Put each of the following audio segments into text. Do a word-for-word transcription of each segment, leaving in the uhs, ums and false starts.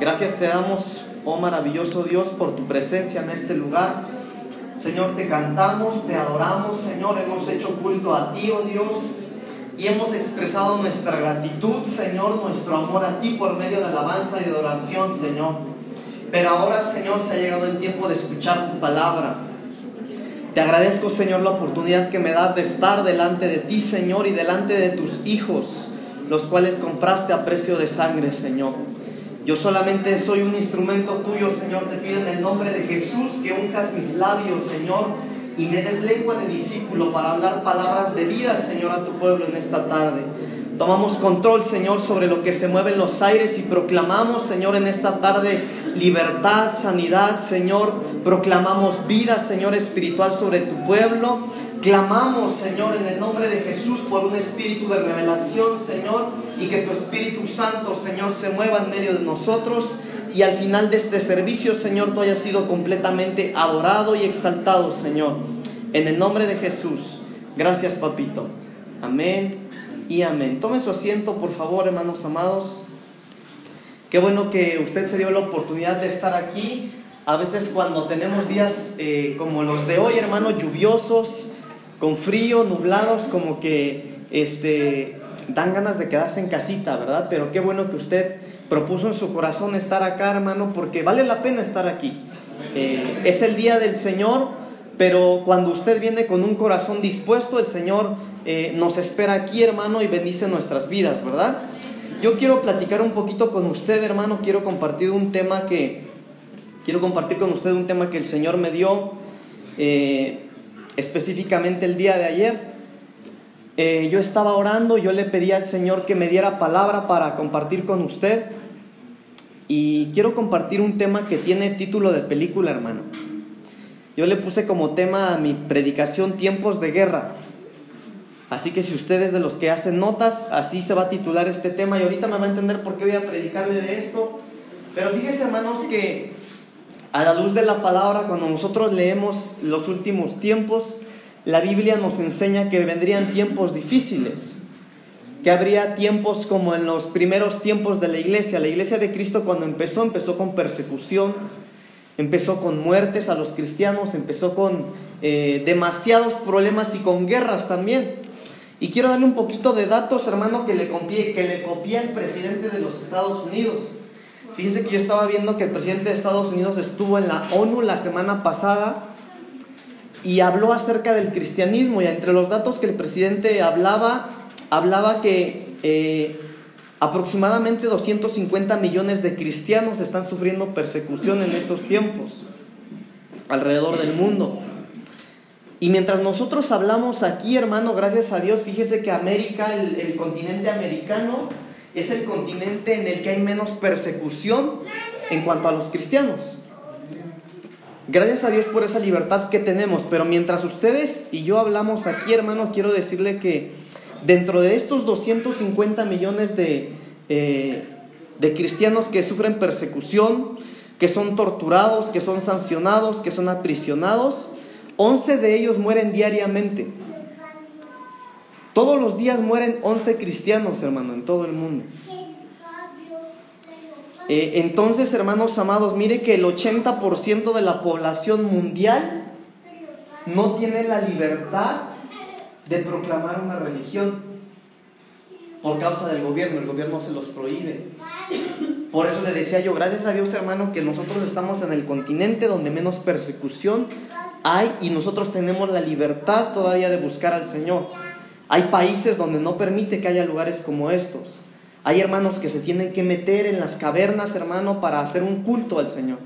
Gracias te damos, oh maravilloso Dios, por tu presencia en este lugar. Señor, te cantamos, te adoramos, Señor. Hemos hecho culto a ti, oh Dios, y hemos expresado nuestra gratitud, Señor, nuestro amor a ti por medio de alabanza y de oración, Señor. Pero ahora, Señor, se ha llegado el tiempo de escuchar tu palabra. Te agradezco, Señor, la oportunidad que me das de estar delante de ti, Señor, y delante de tus hijos, los cuales compraste a precio de sangre, Señor. Yo solamente soy un instrumento tuyo, Señor. Te pido en el nombre de Jesús que unjas mis labios, Señor, y me des lengua de discípulo para hablar palabras de vida, Señor, a tu pueblo en esta tarde. Tomamos control, Señor, sobre lo que se mueve en los aires y proclamamos, Señor, en esta tarde libertad, sanidad, Señor. Proclamamos vida, Señor, espiritual sobre tu pueblo. Clamamos, Señor, en el nombre de Jesús por un espíritu de revelación, Señor, y que tu Espíritu Santo, Señor, se mueva en medio de nosotros. Y al final de este servicio, Señor, tú hayas sido completamente adorado y exaltado, Señor. En el nombre de Jesús. Gracias, papito. Amén y amén. Tome su asiento, por favor, hermanos amados. Qué bueno que usted se dio la oportunidad de estar aquí. A veces cuando tenemos días eh, como los de hoy, hermano, lluviosos, con frío, nublados, como que este, dan ganas de quedarse en casita, ¿verdad? Pero qué bueno que usted propuso en su corazón estar acá, hermano, porque vale la pena estar aquí. Eh, es el día del Señor, pero cuando usted viene con un corazón dispuesto, el Señor eh, nos espera aquí, hermano, y bendice nuestras vidas, ¿verdad? Yo quiero platicar un poquito con usted, hermano. Quiero compartir un tema que quiero compartir con usted un tema que el Señor me dio eh, específicamente el día de ayer. Eh, yo estaba orando, yo le pedí al Señor que me diera palabra para compartir con usted. Y quiero compartir un tema que tiene título de película, hermano. Yo le puse como tema a mi predicación Tiempos de Guerra. Así que si usted es de los que hacen notas, así se va a titular este tema. Y ahorita me va a entender por qué voy a predicarle de esto. Pero fíjese, hermanos, que a la luz de la palabra, cuando nosotros leemos los últimos tiempos, la Biblia nos enseña que vendrían tiempos difíciles, que habría tiempos como en los primeros tiempos de la iglesia. La iglesia de Cristo cuando empezó, empezó con persecución, empezó con muertes a los cristianos, empezó con eh, demasiados problemas y con guerras también. Y quiero darle un poquito de datos, hermano, que le copié, que le copié al presidente de los Estados Unidos. Fíjese que yo estaba viendo que el presidente de Estados Unidos estuvo en la ONU la semana pasada y habló acerca del cristianismo, y entre los datos que el presidente hablaba, hablaba que eh, aproximadamente doscientos cincuenta millones de cristianos están sufriendo persecución en estos tiempos alrededor del mundo. Y mientras nosotros hablamos aquí, hermano, gracias a Dios, fíjese que América, el, el continente americano, es el continente en el que hay menos persecución en cuanto a los cristianos. Gracias a Dios por esa libertad que tenemos, pero mientras ustedes y yo hablamos aquí, hermano, quiero decirle que dentro de estos doscientos cincuenta millones de, eh, de cristianos que sufren persecución, que son torturados, que son sancionados, que son aprisionados, once de ellos mueren diariamente. Todos los días mueren once cristianos, hermano, en todo el mundo. Entonces, hermanos amados, mire que el ochenta por ciento de la población mundial no tiene la libertad de proclamar una religión por causa del gobierno. El gobierno se los prohíbe. Por eso le decía yo, gracias a Dios, hermano, que nosotros estamos en el continente donde menos persecución hay y nosotros tenemos la libertad todavía de buscar al Señor. Hay países donde no permite que haya lugares como estos. Hay hermanos que se tienen que meter en las cavernas, hermano, para hacer un culto al Señor.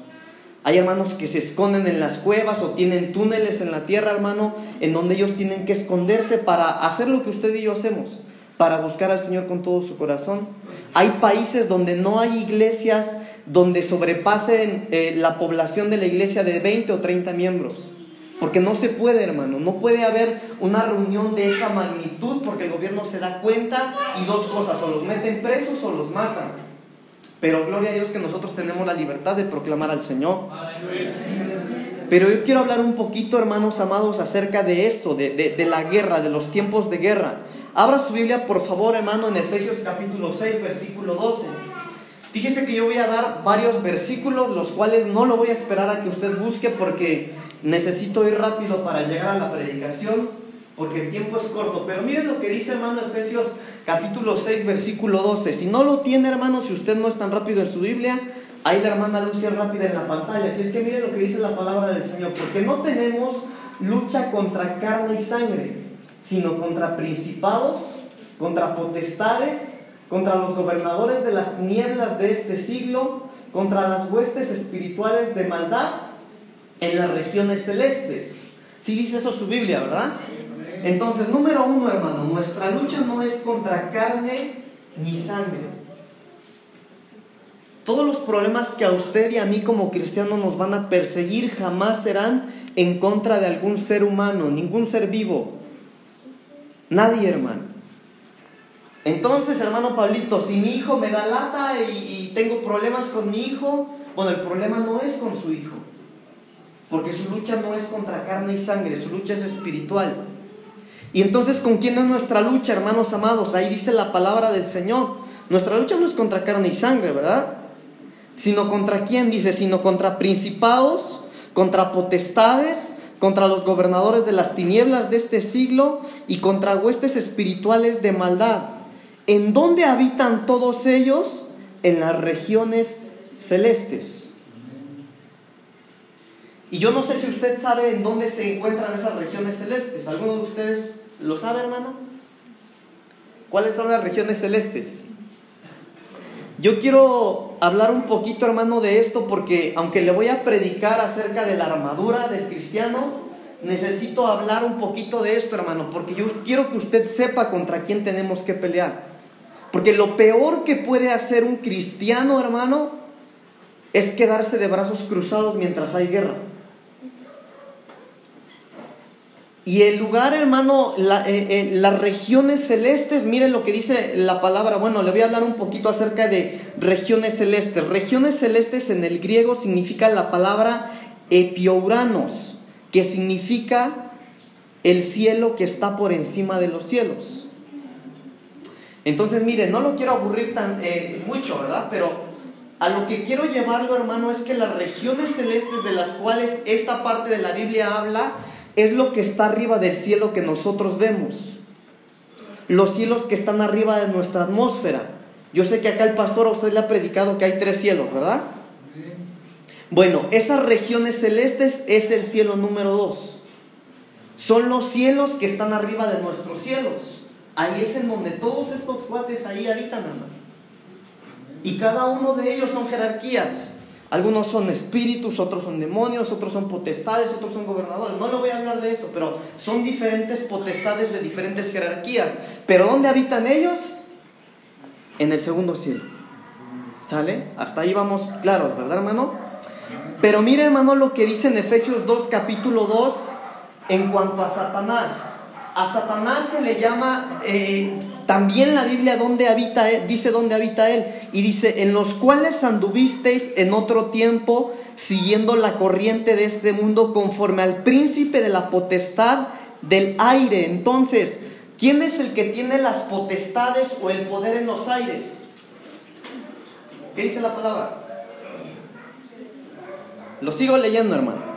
Hay hermanos que se esconden en las cuevas o tienen túneles en la tierra, hermano, en donde ellos tienen que esconderse para hacer lo que usted y yo hacemos, para buscar al Señor con todo su corazón. Hay países donde no hay iglesias, donde sobrepasen eh, la población de la iglesia de veinte o treinta miembros. Porque no se puede, hermano, no puede haber una reunión de esa magnitud porque el gobierno se da cuenta y dos cosas, o los meten presos o los matan. Pero gloria a Dios que nosotros tenemos la libertad de proclamar al Señor. Pero yo quiero hablar un poquito, hermanos amados, acerca de esto, de, de, de la guerra, de los tiempos de guerra. Abra su Biblia, por favor, hermano, en Efesios capítulo seis, versículo doce. Fíjese que yo voy a dar varios versículos, los cuales no lo voy a esperar a que usted busque porque necesito ir rápido para llegar a la predicación, porque el tiempo es corto. Pero miren lo que dice, hermano, Efesios capítulo seis, versículo doce. Si no lo tiene, hermano, si usted no es tan rápido en su Biblia, ahí la hermana Lucia rápida en la pantalla. Así es que miren lo que dice la palabra del Señor. Porque no tenemos lucha contra carne y sangre, sino contra principados, contra potestades, contra los gobernadores de las tinieblas de este siglo, contra las huestes espirituales de maldad en las regiones celestes. Sí dice eso su Biblia, ¿verdad? Entonces, número uno, hermano, nuestra lucha no es contra carne ni sangre. Todos los problemas que a usted y a mí como cristianos nos van a perseguir jamás serán en contra de algún ser humano, ningún ser vivo. Nadie, hermano. Entonces, hermano Pablito, si mi hijo me da lata y, y tengo problemas con mi hijo, bueno, el problema no es con su hijo, porque su lucha no es contra carne y sangre, su lucha es espiritual. Y entonces, ¿con quién es nuestra lucha, hermanos amados? Ahí dice la palabra del Señor. Nuestra lucha no es contra carne y sangre, ¿verdad? Sino contra quién, dice, sino contra principados, contra potestades, contra los gobernadores de las tinieblas de este siglo y contra huestes espirituales de maldad. ¿En dónde habitan todos ellos? En las regiones celestes. Y yo no sé si usted sabe en dónde se encuentran esas regiones celestes. ¿Alguno de ustedes lo sabe, hermano? ¿Cuáles son las regiones celestes? Yo quiero hablar un poquito, hermano, de esto porque aunque le voy a predicar acerca de la armadura del cristiano, necesito hablar un poquito de esto, hermano, porque yo quiero que usted sepa contra quién tenemos que pelear. Porque lo peor que puede hacer un cristiano, hermano, es quedarse de brazos cruzados mientras hay guerra. Y el lugar, hermano, la, eh, eh, las regiones celestes, miren lo que dice la palabra. Bueno, le voy a hablar un poquito acerca de regiones celestes. Regiones celestes en el griego significa la palabra epiouranos, que significa el cielo que está por encima de los cielos. Entonces, miren, no lo quiero aburrir tan eh, mucho, ¿verdad? Pero a lo que quiero llevarlo, hermano, es que las regiones celestes de las cuales esta parte de la Biblia habla es lo que está arriba del cielo que nosotros vemos. Los cielos que están arriba de nuestra atmósfera. Yo sé que acá el pastor a usted le ha predicado que hay tres cielos, ¿verdad? Bueno, esas regiones celestes es el cielo número dos. Son los cielos que están arriba de nuestros cielos. Ahí es en donde todos estos cuates ahí habitan, hermano. Y cada uno de ellos son jerarquías. Algunos son espíritus, otros son demonios, otros son potestades, otros son gobernadores. No le voy a hablar de eso, pero son diferentes potestades de diferentes jerarquías. ¿Pero dónde habitan ellos? En el segundo cielo. ¿Sale? Hasta ahí vamos claros, ¿verdad, hermano? Pero mire, hermano, lo que dice en Efesios dos, capítulo dos, en cuanto a Satanás. A Satanás se le llama... Eh, También la Biblia donde habita él, dice dónde habita él, y dice, en los cuales anduvisteis en otro tiempo, siguiendo la corriente de este mundo, conforme al príncipe de la potestad del aire. Entonces, ¿quién es el que tiene las potestades o el poder en los aires? ¿Qué dice la palabra? Lo sigo leyendo, hermano.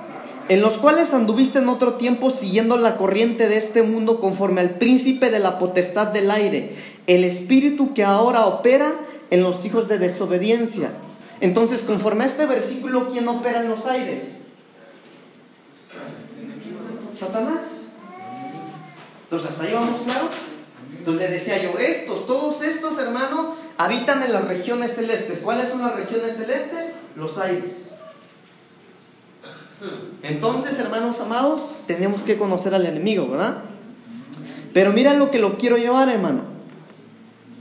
En los cuales anduviste en otro tiempo siguiendo la corriente de este mundo conforme al príncipe de la potestad del aire, el espíritu que ahora opera en los hijos de desobediencia. Entonces, conforme a este versículo, ¿quién opera en los aires? Satanás. Entonces, hasta ahí vamos, claro. Entonces, le decía yo, estos, todos estos, hermano, habitan en las regiones celestes. ¿Cuáles son las regiones celestes? Los aires. Entonces, hermanos amados, tenemos que conocer al enemigo, ¿verdad? Pero mira lo que lo quiero llevar, hermano.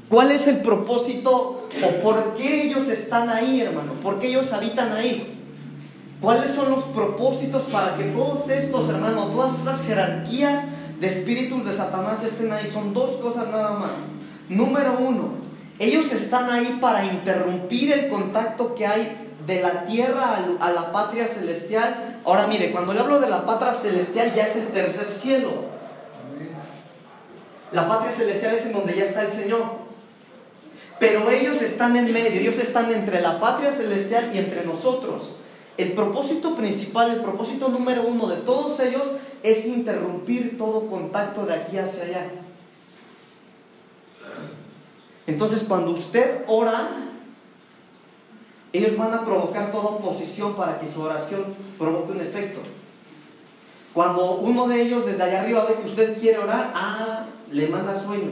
¿Cuál es el propósito o por qué ellos están ahí, hermano? ¿Por qué ellos habitan ahí? ¿Cuáles son los propósitos para que todos estos, hermanos, todas estas jerarquías de espíritus de Satanás estén ahí? Son dos cosas nada más. Número uno, ellos están ahí para interrumpir el contacto que hay de la tierra a la patria celestial. Ahora mire, cuando le hablo de la patria celestial ya es el tercer cielo. La patria celestial es en donde ya está el Señor. Pero ellos están en medio, ellos están entre la patria celestial y entre nosotros. El propósito principal, el propósito número uno de todos ellos es interrumpir todo contacto de aquí hacia allá. Entonces, cuando usted ora, ellos van a provocar toda oposición para que su oración provoque un efecto. Cuando uno de ellos desde allá arriba ve que usted quiere orar, ah, le manda sueño,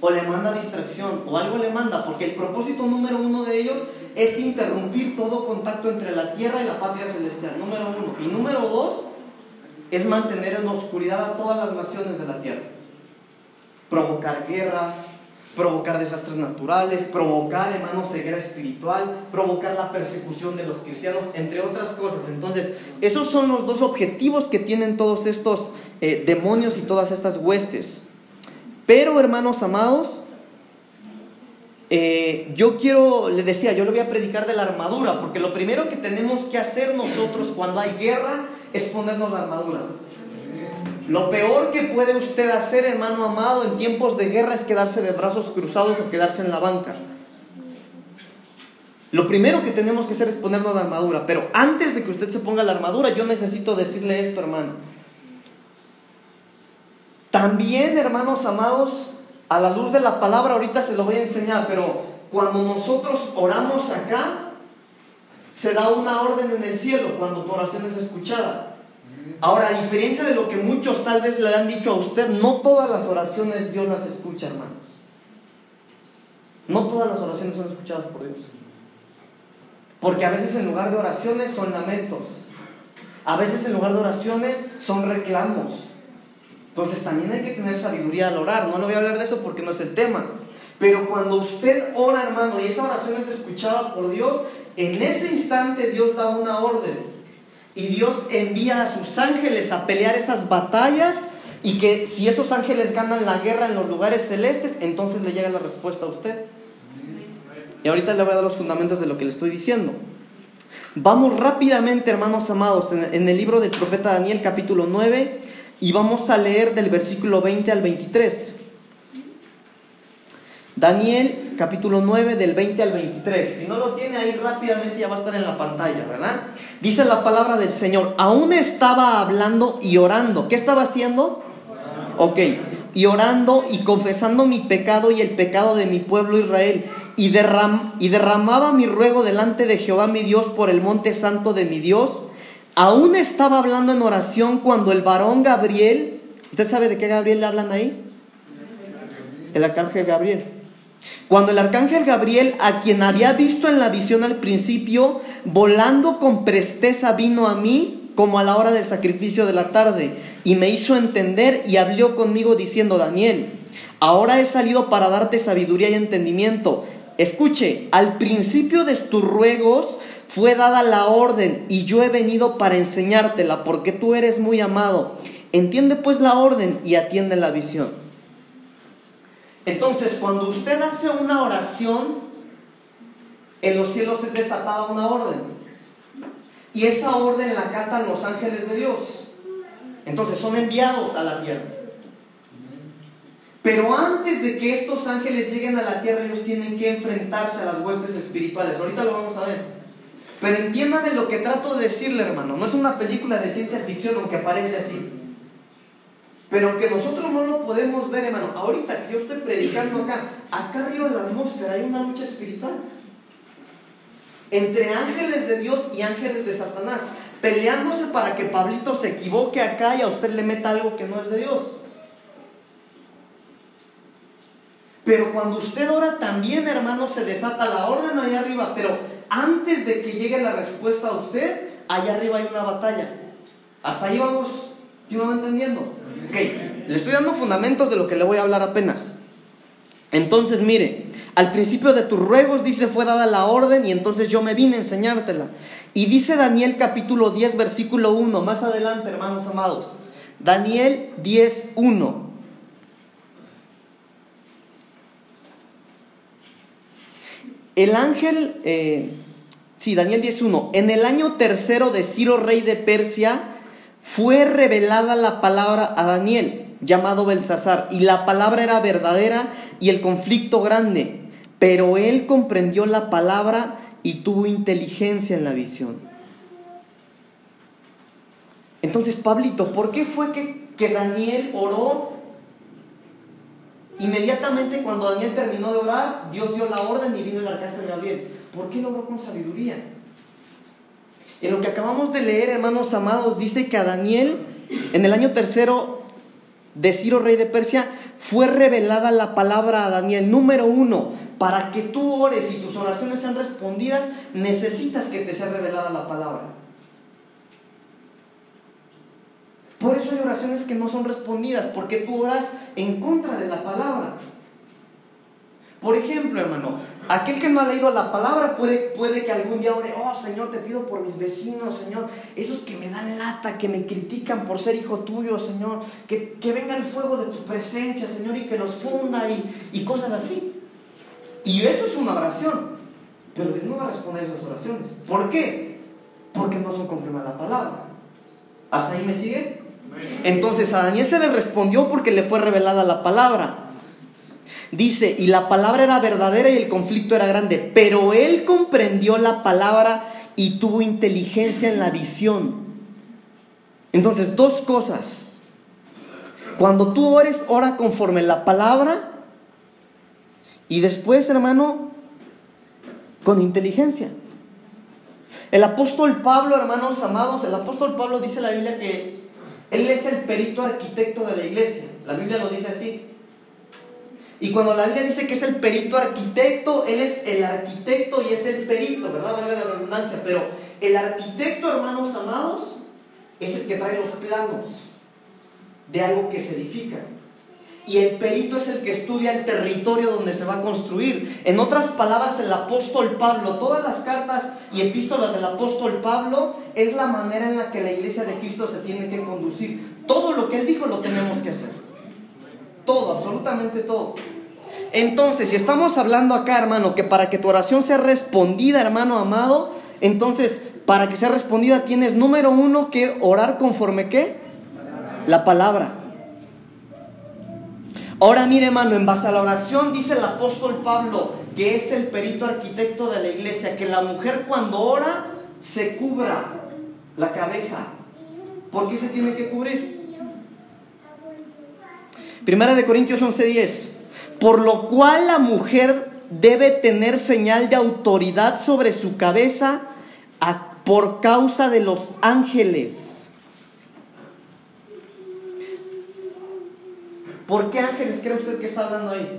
o le manda distracción, o algo le manda, porque el propósito número uno de ellos es interrumpir todo contacto entre la tierra y la patria celestial, número uno. Y número dos, es mantener en oscuridad a todas las naciones de la tierra. Provocar guerras, provocar desastres naturales, provocar, hermano, ceguera espiritual, provocar la persecución de los cristianos, entre otras cosas. Entonces, esos son los dos objetivos que tienen todos estos eh, demonios y todas estas huestes. Pero, hermanos amados, eh, yo quiero, les decía, yo le voy a predicar de la armadura, porque lo primero que tenemos que hacer nosotros cuando hay guerra es ponernos la armadura. Lo peor que puede usted hacer, hermano amado, en tiempos de guerra es quedarse de brazos cruzados o quedarse en la banca. Lo primero que tenemos que hacer es ponernos la armadura. Pero antes de que usted se ponga la armadura, yo necesito decirle esto, hermano. También, hermanos amados, a la luz de la palabra, ahorita se lo voy a enseñar, pero cuando nosotros oramos acá, se da una orden en el cielo cuando tu oración es escuchada. Ahora, a diferencia de lo que muchos tal vez le han dicho a usted, no todas las oraciones Dios las escucha, hermanos. No todas las oraciones son escuchadas por Dios. Porque a veces en lugar de oraciones son lamentos. A veces en lugar de oraciones son reclamos. Entonces también hay que tener sabiduría al orar. No le voy a hablar de eso porque no es el tema. Pero cuando usted ora, hermano, y esa oración es escuchada por Dios, en ese instante Dios da una orden. Y Dios envía a sus ángeles a pelear esas batallas, y que si esos ángeles ganan la guerra en los lugares celestes, entonces le llega la respuesta a usted. Y ahorita le voy a dar los fundamentos de lo que le estoy diciendo. Vamos rápidamente, hermanos amados, en el libro del profeta Daniel, capítulo nueve, y vamos a leer del versículo veinte al veintitrés. Daniel, capítulo nueve, del veinte al veintitrés. Si no lo tiene ahí, rápidamente ya va a estar en la pantalla, ¿verdad? Dice la palabra del Señor: aún estaba hablando y orando. ¿Qué estaba haciendo? Ok. Y orando y confesando mi pecado y el pecado de mi pueblo Israel. Y, derram- y derramaba mi ruego delante de Jehová mi Dios por el monte santo de mi Dios. Aún estaba hablando en oración cuando el varón Gabriel... ¿Usted sabe de qué Gabriel le hablan ahí? El arcángel Gabriel. Cuando el arcángel Gabriel, a quien había visto en la visión al principio, volando con presteza vino a mí, como a la hora del sacrificio de la tarde, y me hizo entender y habló conmigo diciendo: Daniel, ahora he salido para darte sabiduría y entendimiento. Escuche, al principio de tus ruegos fue dada la orden, y yo he venido para enseñártela, porque tú eres muy amado. Entiende pues la orden y atiende la visión. Entonces, cuando usted hace una oración, en los cielos es desatada una orden. Y esa orden la acatan los ángeles de Dios. Entonces, son enviados a la tierra. Pero antes de que estos ángeles lleguen a la tierra, ellos tienen que enfrentarse a las huestes espirituales. Ahorita lo vamos a ver. Pero entiéndame lo que trato de decirle, hermano. No es una película de ciencia ficción, aunque parece así. Pero que nosotros no lo podemos ver, hermano. Ahorita que yo estoy predicando acá, acá arriba en la atmósfera hay una lucha espiritual entre ángeles de Dios y ángeles de Satanás, peleándose para que Pablito se equivoque acá y a usted le meta algo que no es de Dios. Pero cuando usted ora también, hermano, se desata la orden allá arriba. Pero antes de que llegue la respuesta a usted, allá arriba hay una batalla. Hasta ahí vamos, ¿sí me van entendiendo? Ok, le estoy dando fundamentos de lo que le voy a hablar apenas. Entonces, mire, al principio de tus ruegos, dice, fue dada la orden y entonces yo me vine a enseñártela. Y dice Daniel capítulo diez, versículo uno, más adelante, hermanos amados. Daniel diez, uno. El ángel, eh, sí, Daniel diez, uno. En el año tercero de Ciro, rey de Persia, fue revelada la palabra a Daniel, llamado Belsasar, y la palabra era verdadera y el conflicto grande. pero él comprendió la palabra y tuvo inteligencia en la visión. Entonces, Pablito, ¿por qué fue que, que Daniel oró? Inmediatamente cuando Daniel terminó de orar, Dios dio la orden y vino el arcángel Gabriel. ¿Por qué lo oró con sabiduría? En lo que acabamos de leer, hermanos amados, dice que a Daniel, en el año tercero de Ciro, rey de Persia, fue revelada la palabra a Daniel. Número uno, para que tú ores y tus oraciones sean respondidas, necesitas que te sea revelada la palabra. Por eso hay oraciones que no son respondidas, porque tú oras en contra de la palabra. Por ejemplo, hermano, aquel que no ha leído la palabra puede, puede que algún día ore: oh Señor, te pido por mis vecinos, Señor, esos que me dan lata, que me critican por ser hijo tuyo, Señor, que, que venga el fuego de tu presencia, Señor, y que los funda y, y cosas así. Y eso es una oración, pero Dios no va a responder esas oraciones. ¿Por qué? Porque no se confirma la palabra. ¿Hasta ahí me sigue? Entonces a Daniel se le respondió porque le fue revelada la palabra. Dice, y la palabra era verdadera y el conflicto era grande, pero él comprendió la palabra y tuvo inteligencia en la visión. Entonces, dos cosas. Cuando tú ores, ora conforme la palabra, y después, hermano, con inteligencia. El apóstol Pablo, hermanos amados, el apóstol Pablo dice en la Biblia que él es el perito arquitecto de la iglesia. La Biblia lo dice así. Y cuando la Biblia dice que es el perito arquitecto, él es el arquitecto y es el perito, ¿verdad? Valga la redundancia, pero el arquitecto, hermanos amados, es el que trae los planos de algo que se edifica. Y el perito es el que estudia el territorio donde se va a construir. En otras palabras, el apóstol Pablo, todas las cartas y epístolas del apóstol Pablo, es la manera en la que la iglesia de Cristo se tiene que conducir. Todo lo que él dijo lo tenemos que hacer. Todo, absolutamente todo. Entonces, si estamos hablando acá, hermano, que para que tu oración sea respondida, hermano amado, entonces, para que sea respondida tienes, número uno, que orar conforme, ¿qué? La palabra. Ahora mire, hermano, en base a la oración, dice el apóstol Pablo, que es el perito arquitecto de la iglesia, que la mujer cuando ora, se cubra la cabeza. ¿Por qué se tiene que cubrir? Primera de Corintios once diez. Por lo cual la mujer debe tener señal de autoridad sobre su cabeza a, por causa de los ángeles. ¿Por qué ángeles cree usted que está hablando ahí?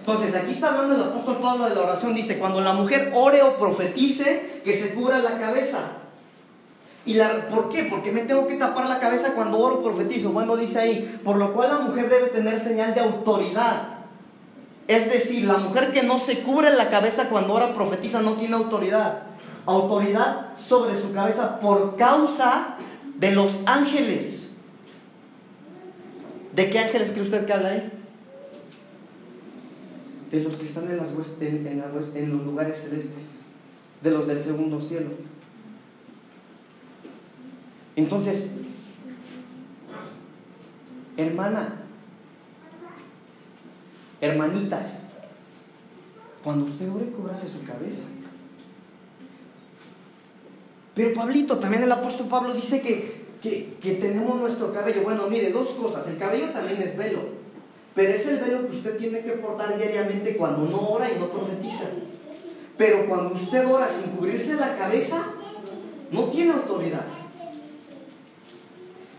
Entonces, aquí está hablando el apóstol Pablo de la oración. Dice, cuando la mujer ore o profetice, que se cubra la cabeza. ¿Y la, por qué? Porque me tengo que tapar la cabeza cuando oro profetizo. Bueno, dice ahí, por lo cual la mujer debe tener señal de autoridad. Es decir, la mujer que no se cubre la cabeza cuando ora profetiza no tiene autoridad. Autoridad sobre su cabeza por causa de los ángeles. ¿De qué ángeles cree usted que habla ahí? De los que están en, las huest- en, en, la huest- en los lugares celestes, de los del segundo cielo. Entonces, hermana, hermanitas, cuando usted ore, cúbrase su cabeza. Pero Pablito, también el apóstol Pablo dice que, que, que tenemos nuestro cabello. Bueno, mire, dos cosas. El cabello también es velo, pero es el velo que usted tiene que portar diariamente cuando no ora y no profetiza. Pero cuando usted ora sin cubrirse la cabeza, no tiene autoridad.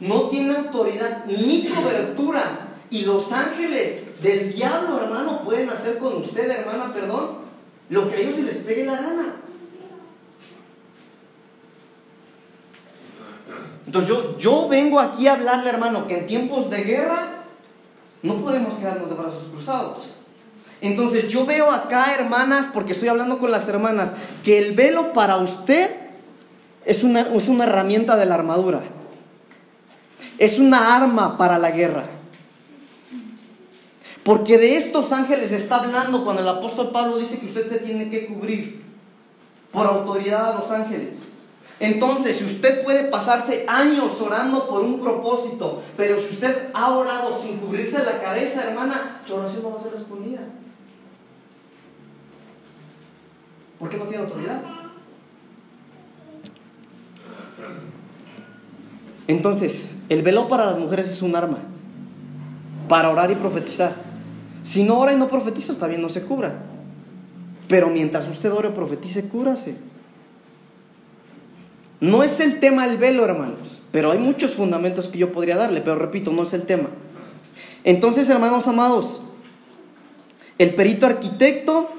No tiene autoridad ni cobertura. Y los ángeles del diablo, hermano, pueden hacer con usted, hermana, perdón, lo que a ellos se les pegue la gana. Entonces yo, yo vengo aquí a hablarle, hermano, que en tiempos de guerra no podemos quedarnos de brazos cruzados. Entonces yo veo acá, hermanas, porque estoy hablando con las hermanas, que el velo para usted es una, es una herramienta de la armadura. Es una arma para la guerra. Porque de estos ángeles está hablando cuando el apóstol Pablo dice que usted se tiene que cubrir por autoridad a los ángeles. Entonces, si usted puede pasarse años orando por un propósito, pero si usted ha orado sin cubrirse la cabeza, hermana, su oración no va a ser respondida. ¿Por qué no tiene autoridad? Entonces, el velo para las mujeres es un arma para orar y profetizar. Si no ora y no profetiza, está bien, no se cubra. Pero mientras usted ore o profetice, cúbrase. No es el tema el velo, hermanos, pero hay muchos fundamentos que yo podría darle, pero repito, no es el tema. Entonces, hermanos amados, el perito arquitecto,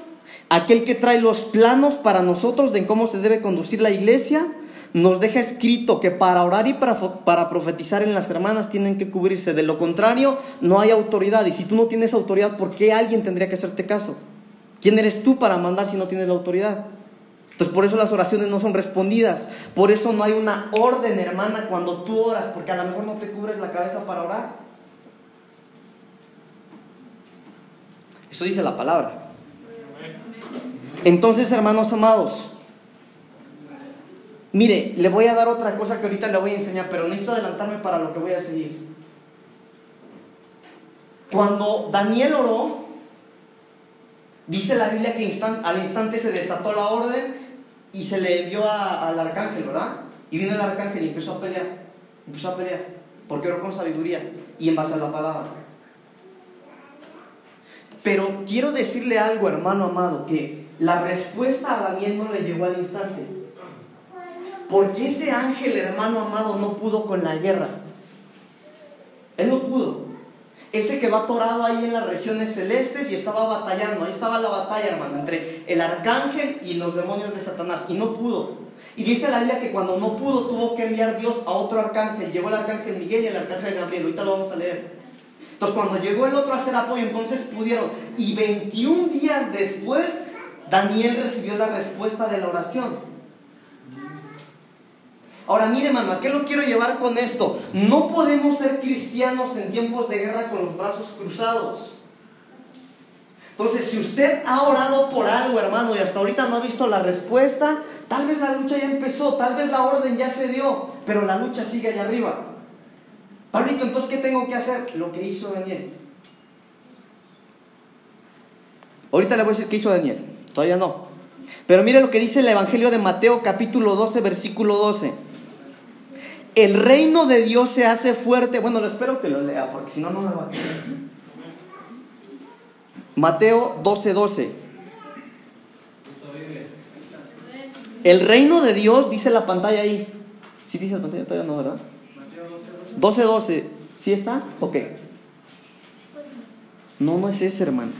aquel que trae los planos para nosotros de cómo se debe conducir la iglesia, nos deja escrito que para orar y para, para profetizar en las hermanas tienen que cubrirse, de lo contrario no hay autoridad. Y si tú no tienes autoridad, ¿por qué alguien tendría que hacerte caso? ¿Quién eres tú para mandar si no tienes la autoridad? Entonces, por eso las oraciones no son respondidas. Por eso no hay una orden, hermana, cuando tú oras, porque a lo mejor no te cubres la cabeza para orar. Eso dice la palabra. Entonces, hermanos amados, mire, le voy a dar otra cosa que ahorita le voy a enseñar, pero necesito adelantarme para lo que voy a seguir. Cuando Daniel oró, dice la Biblia que instan- al instante se desató la orden y se le envió a- al arcángel, ¿verdad? Y vino el arcángel y empezó a pelear, empezó a pelear, porque oró con sabiduría y en base a la palabra. Pero quiero decirle algo, hermano amado, que la respuesta a Daniel no le llegó al instante, porque ese ángel, hermano amado, no pudo con la guerra. Él no pudo. Ese quedó atorado ahí en las regiones celestes y estaba batallando. Ahí estaba la batalla, hermano, entre el arcángel y los demonios de Satanás. Y no pudo. Y dice la Biblia que cuando no pudo, tuvo que enviar Dios a otro arcángel. Llegó el arcángel Miguel y el arcángel Gabriel. Ahorita lo vamos a leer. Entonces, cuando llegó el otro a hacer apoyo, entonces pudieron. Y veintiún días después, Daniel recibió la respuesta de la oración. Ahora mire, mamá, ¿qué lo quiero llevar con esto? No podemos ser cristianos en tiempos de guerra con los brazos cruzados. Entonces, si usted ha orado por algo, hermano, y hasta ahorita no ha visto la respuesta, tal vez la lucha ya empezó, tal vez la orden ya se dio, pero la lucha sigue allá arriba. Pablito, entonces, ¿qué tengo que hacer? Lo que hizo Daniel. Ahorita le voy a decir qué hizo Daniel, todavía no. Pero mire lo que dice el Evangelio de Mateo, capítulo doce, versículo doce. El reino de Dios se hace fuerte. Bueno, lo espero que lo lea, porque si no, no me va a creer. Mateo doce, doce. El reino de Dios, dice la pantalla ahí. ¿Sí dice la pantalla? Todavía no, ¿verdad? doce, doce. ¿Sí está? Ok. No, no es ese, hermanos.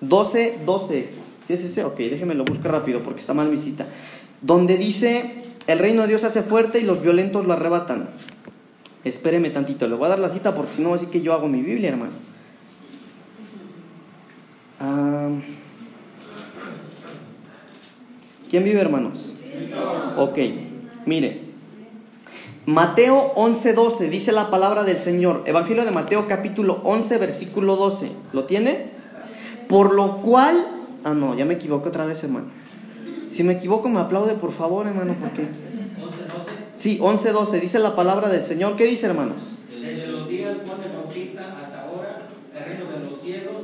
doce, doce. ¿Sí es ese? Ok, déjeme lo busco rápido, porque está mal mi cita. Donde dice... El reino de Dios se hace fuerte y los violentos lo arrebatan. Espéreme tantito, le voy a dar la cita porque si no así que yo hago mi Biblia, hermano. Ah, ¿quién vive, hermanos? Ok, mire. Mateo once doce, dice la palabra del Señor. Evangelio de Mateo, capítulo once, versículo doce. ¿Lo tiene? Por lo cual... Ah, no, ya me equivoqué otra vez, hermano. Si me equivoco, me aplaude, por favor, hermano, porque... once doce. Sí, once doce, dice la palabra del Señor. ¿Qué dice, hermanos? Desde los días Juan el Bautista hasta ahora, el reino de los cielos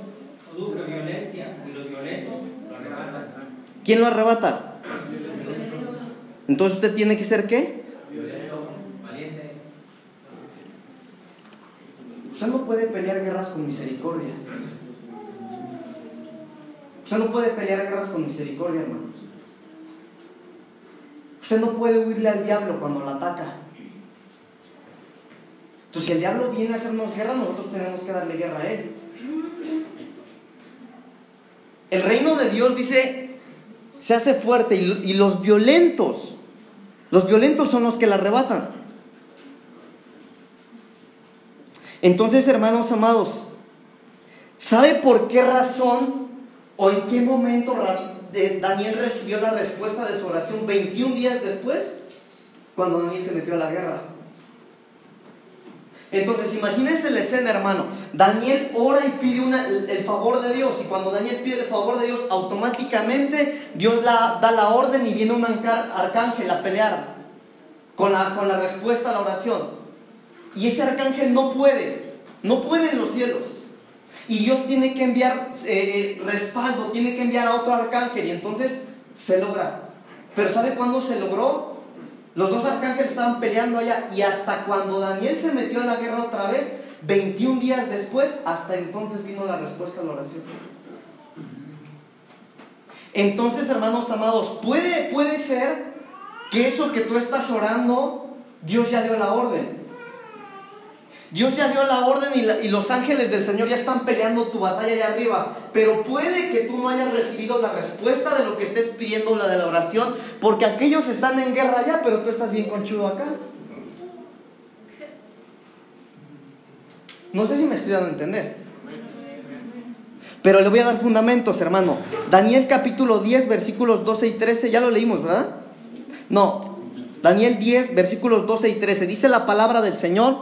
sufre violencia y los violentos lo arrebatan. ¿Quién lo arrebata? Entonces usted tiene que ser ¿qué? Violento, valiente. Usted no puede pelear guerras con misericordia. Usted no puede pelear guerras con misericordia, hermano. Usted no puede huirle al diablo cuando lo ataca. Entonces, si el diablo viene a hacernos guerra, nosotros tenemos que darle guerra a él. El reino de Dios, dice, se hace fuerte y, y los violentos, los violentos son los que la arrebatan. Entonces, hermanos amados, ¿sabe por qué razón o en qué momento Rabí? De Daniel recibió la respuesta de su oración veintiún días después, cuando Daniel se metió a la guerra? Entonces, imagínense la escena, hermano. Daniel ora y pide una, el favor de Dios. Y cuando Daniel pide el favor de Dios, automáticamente Dios la, da la orden y viene un arcángel a pelear con la, con la respuesta a la oración. Y ese arcángel no puede, no puede en los cielos. Y Dios tiene que enviar eh, respaldo, tiene que enviar a otro arcángel. Y entonces se logra. Pero ¿sabe cuándo se logró? Los dos arcángeles estaban peleando allá, y hasta cuando Daniel se metió en la guerra otra vez, veintiún días después, hasta entonces vino la respuesta a la oración. Entonces, hermanos amados, puede, puede ser que eso que tú estás orando, Dios ya dio la orden. Dios ya dio la orden y, la, y los ángeles del Señor ya están peleando tu batalla allá arriba. Pero puede que tú no hayas recibido la respuesta de lo que estés pidiendo, la de la oración, porque aquellos están en guerra allá, pero tú estás bien conchudo acá. No sé si me estoy dando a entender. Pero le voy a dar fundamentos, hermano. Daniel capítulo diez, versículos doce y trece, ya lo leímos, ¿verdad? No, Daniel diez, versículos doce y trece, dice la palabra del Señor.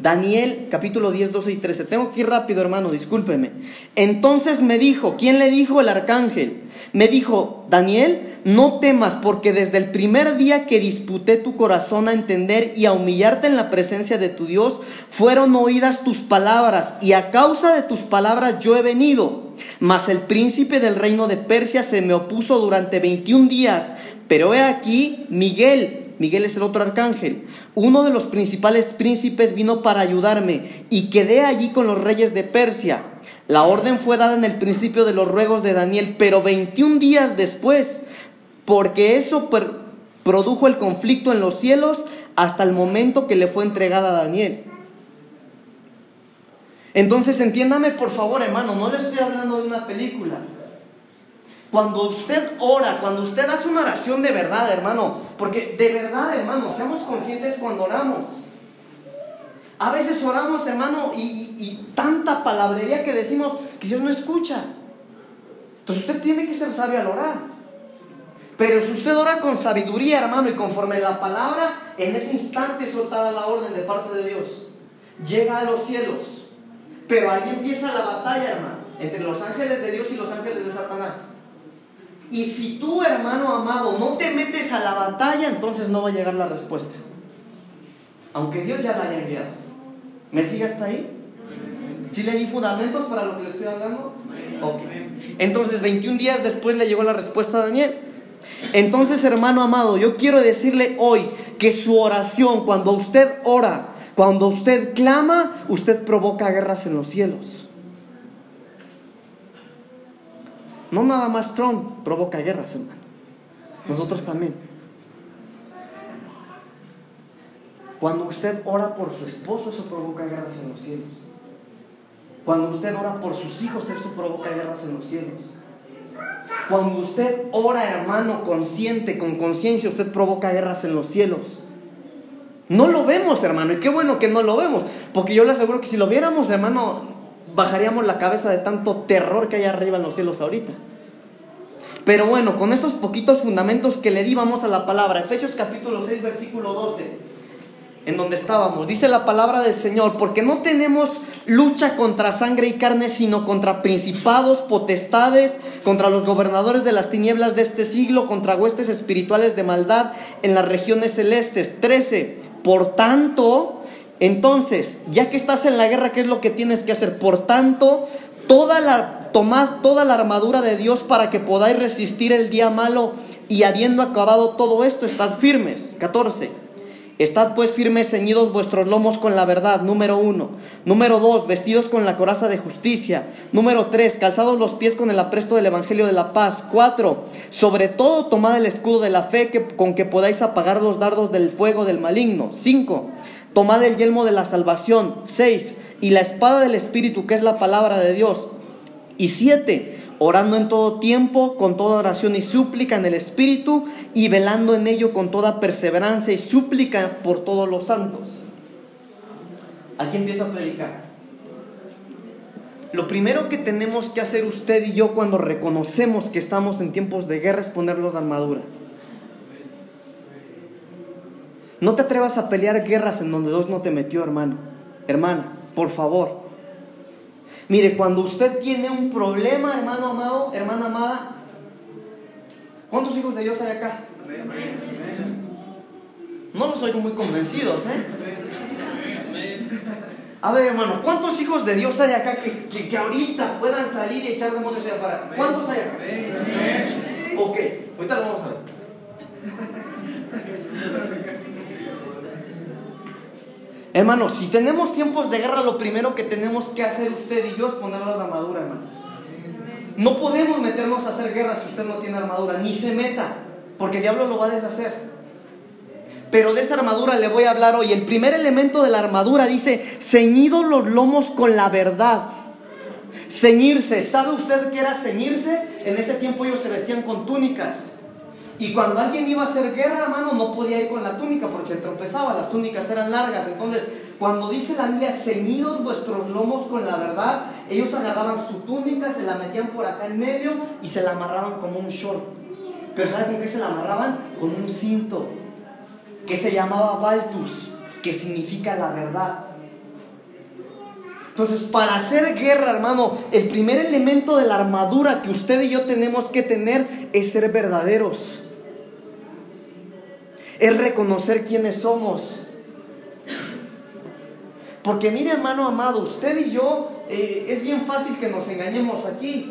Daniel, capítulo diez, doce y trece. Tengo que ir rápido, hermano, discúlpeme. Entonces me dijo, ¿quién le dijo? El arcángel. Me dijo, Daniel, no temas, porque desde el primer día que disputé tu corazón a entender y a humillarte en la presencia de tu Dios, fueron oídas tus palabras, y a causa de tus palabras yo he venido. Mas el príncipe del reino de Persia se me opuso durante veintiún días. Pero he aquí, Miguel... Miguel es el otro arcángel. Uno de los principales príncipes vino para ayudarme y quedé allí con los reyes de Persia. La orden fue dada en el principio de los ruegos de Daniel, pero veintiún días después, porque eso per- produjo el conflicto en los cielos hasta el momento que le fue entregada a Daniel. Entonces, entiéndame por favor, hermano, no le estoy hablando de una película. Cuando usted ora, cuando usted hace una oración de verdad, hermano, porque de verdad, hermano, seamos conscientes cuando oramos. A veces oramos, hermano, y, y, y tanta palabrería que decimos que Dios no escucha. Entonces usted tiene que ser sabio al orar. Pero si usted ora con sabiduría, hermano, y conforme la palabra, en ese instante es soltada la orden de parte de Dios. Llega a los cielos. Pero ahí empieza la batalla, hermano, entre los ángeles de Dios y los ángeles de Satanás. Y si tú, hermano amado, no te metes a la batalla, entonces no va a llegar la respuesta. Aunque Dios ya la haya enviado. ¿Me sigue hasta ahí? ¿Sí le di fundamentos para lo que le estoy hablando? Ok. Entonces, veintiún días después le llegó la respuesta a Daniel. Entonces, hermano amado, yo quiero decirle hoy que su oración, cuando usted ora, cuando usted clama, usted provoca guerras en los cielos. No nada más Trump provoca guerras, hermano. Nosotros también. Cuando usted ora por su esposo, eso provoca guerras en los cielos. Cuando usted ora por sus hijos, eso provoca guerras en los cielos. Cuando usted ora, hermano, consciente, con conciencia, usted provoca guerras en los cielos. No lo vemos, hermano, y qué bueno que no lo vemos, porque yo le aseguro que si lo viéramos, hermano... bajaríamos la cabeza de tanto terror que hay arriba en los cielos ahorita. Pero bueno, con estos poquitos fundamentos que le di, vamos a la palabra. Efesios capítulo seis, versículo doce, en donde estábamos. Dice la palabra del Señor: porque no tenemos lucha contra sangre y carne, sino contra principados, potestades, contra los gobernadores de las tinieblas de este siglo, contra huestes espirituales de maldad en las regiones celestes. trece. Por tanto... Entonces, ya que estás en la guerra, ¿qué es lo que tienes que hacer? Por tanto, toda la, tomad toda la armadura de Dios para que podáis resistir el día malo, y habiendo acabado todo esto, estad firmes. catorce. Estad pues firmes, ceñidos vuestros lomos con la verdad, número uno. Número dos, vestidos con la coraza de justicia. Número tres, calzados los pies con el apresto del evangelio de la paz. cuatro, sobre todo tomad el escudo de la fe que, con que podáis apagar los dardos del fuego del maligno. cinco, tomad el yelmo de la salvación. seis. Y la espada del Espíritu, que es la palabra de Dios. Y siete. Orando en todo tiempo, con toda oración y súplica en el Espíritu, y velando en ello con toda perseverancia y súplica por todos los santos. Aquí empiezo a predicar. Lo primero que tenemos que hacer usted y yo cuando reconocemos que estamos en tiempos de guerra es ponernos la armadura. No te atrevas a pelear guerras en donde Dios no te metió, hermano. Hermana, por favor. Mire, cuando usted tiene un problema, hermano amado, hermana amada. ¿Cuántos hijos de Dios hay acá? No los oigo muy convencidos, ¿eh? A ver, hermano, ¿cuántos hijos de Dios hay acá que, que, que ahorita puedan salir y echar demonios allá afuera? ¿Cuántos hay acá? Ok, ahorita lo vamos a ver. Hermano, si tenemos tiempos de guerra, lo primero que tenemos que hacer usted y yo es ponernos la armadura, hermanos. No podemos meternos a hacer guerra si usted no tiene armadura, ni se meta, porque el diablo lo va a deshacer. Pero de esa armadura le voy a hablar hoy. El primer elemento de la armadura dice: ceñidos los lomos con la verdad. Ceñirse. ¿Sabe usted qué era ceñirse? En ese tiempo ellos se vestían con túnicas. Y cuando alguien iba a hacer guerra, hermano, no podía ir con la túnica porque se tropezaba, las túnicas eran largas. Entonces, cuando dice la Biblia, ceñidos vuestros lomos con la verdad, ellos agarraban su túnica, se la metían por acá en medio y se la amarraban como un short. Pero ¿sabe con qué se la amarraban? Con un cinto que se llamaba baltus, que significa la verdad. Entonces, para hacer guerra, hermano, el primer elemento de la armadura que usted y yo tenemos que tener es ser verdaderos. Es reconocer quiénes somos. Porque mire, hermano amado, usted y yo, eh, es bien fácil que nos engañemos aquí.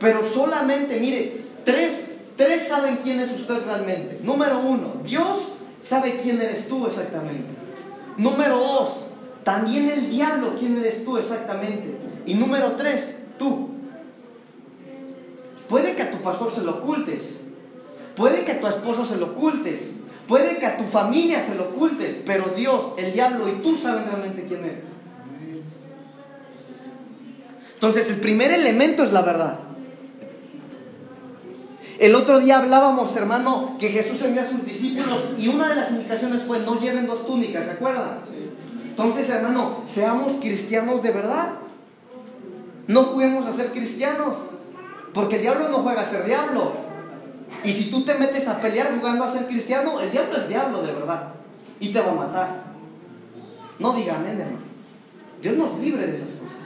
Pero solamente, mire, tres, tres saben quién es usted realmente. Número uno, Dios sabe quién eres tú exactamente. Número dos, también el diablo quién eres tú exactamente. Y número tres, tú. Puede que a tu pastor se lo ocultes. Puede que a tu esposo se lo ocultes. Puede que a tu familia se lo ocultes, pero Dios, el diablo y tú saben realmente quién eres. Entonces, el primer elemento es la verdad. El otro día hablábamos, hermano, que Jesús envió a sus discípulos y una de las indicaciones fue: no lleven dos túnicas, ¿se acuerdan? Entonces, hermano, seamos cristianos de verdad. No juguemos a ser cristianos, porque el diablo no juega a ser diablo. Y si tú te metes a pelear jugando a ser cristiano, el diablo es diablo de verdad y te va a matar. No digan, hermano. Dios nos libre de esas cosas.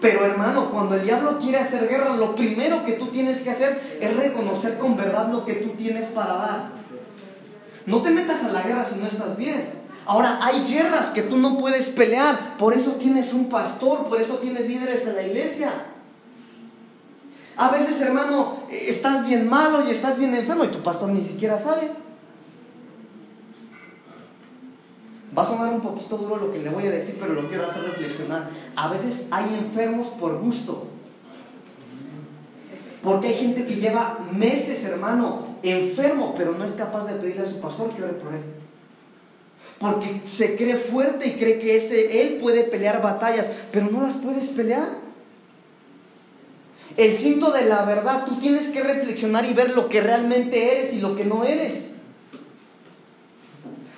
Pero, hermano, cuando el diablo quiere hacer guerra, lo primero que tú tienes que hacer es reconocer con verdad lo que tú tienes para dar. No te metas a la guerra si no estás bien. Ahora, hay guerras que tú no puedes pelear. Por eso tienes un pastor, por eso tienes líderes en la iglesia. A veces, hermano, estás bien malo y estás bien enfermo y tu pastor ni siquiera sabe. Va a sonar un poquito duro lo que le voy a decir, pero lo quiero hacer reflexionar. A veces hay enfermos por gusto. Porque hay gente que lleva meses, hermano, enfermo, pero no es capaz de pedirle a su pastor que ore por él. Porque se cree fuerte y cree que ese, él puede pelear batallas, pero no las puedes pelear. El cinto de la verdad, tú tienes que reflexionar y ver lo que realmente eres y lo que no eres.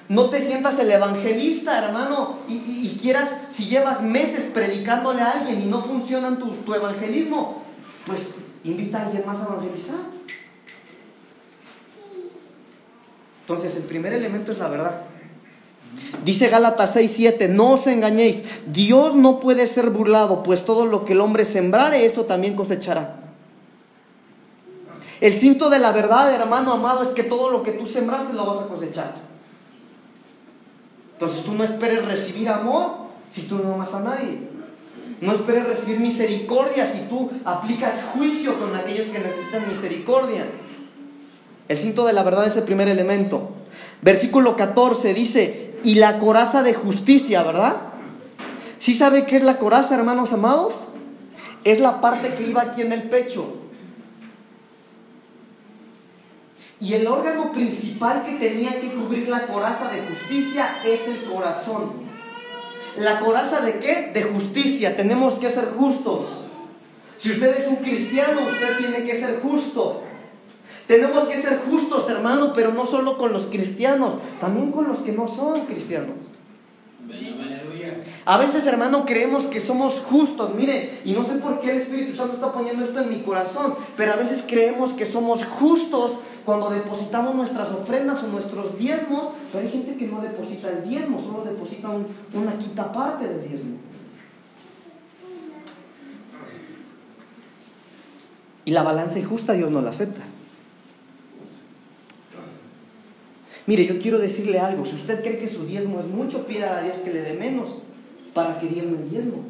No te sientas el evangelista, hermano, y, y, y quieras, si llevas meses predicándole a alguien y no funciona tu, tu evangelismo, pues invita a alguien más a evangelizar. Entonces, el primer elemento es la verdad. Dice Gálatas seis siete: no os engañéis, Dios no puede ser burlado, pues todo lo que el hombre sembrare, eso también cosechará. El cinto de la verdad, hermano amado, es que todo lo que tú sembraste lo vas a cosechar. Entonces, tú no esperes recibir amor si tú no amas a nadie. No esperes recibir misericordia si tú aplicas juicio con aquellos que necesitan misericordia. El cinto de la verdad es el primer elemento. Versículo catorce dice: y la coraza de justicia, ¿verdad? ¿Sí sabe qué es la coraza, hermanos amados? Es la parte que iba aquí en el pecho. Y el órgano principal que tenía que cubrir la coraza de justicia es el corazón. ¿La coraza de qué? De justicia. Tenemos que ser justos. Si usted es un cristiano, usted tiene que ser justo. Tenemos que ser justos, hermano, pero no solo con los cristianos, también con los que no son cristianos. A veces, hermano, creemos que somos justos, mire, y no sé por qué el Espíritu Santo está poniendo esto en mi corazón, pero a veces creemos que somos justos cuando depositamos nuestras ofrendas o nuestros diezmos, pero hay gente que no deposita el diezmo, solo deposita un, una quinta parte del diezmo. Y la balanza injusta Dios no la acepta. Mire, yo quiero decirle algo. Si usted cree que su diezmo es mucho, pida a Dios que le dé menos para que diezme el diezmo.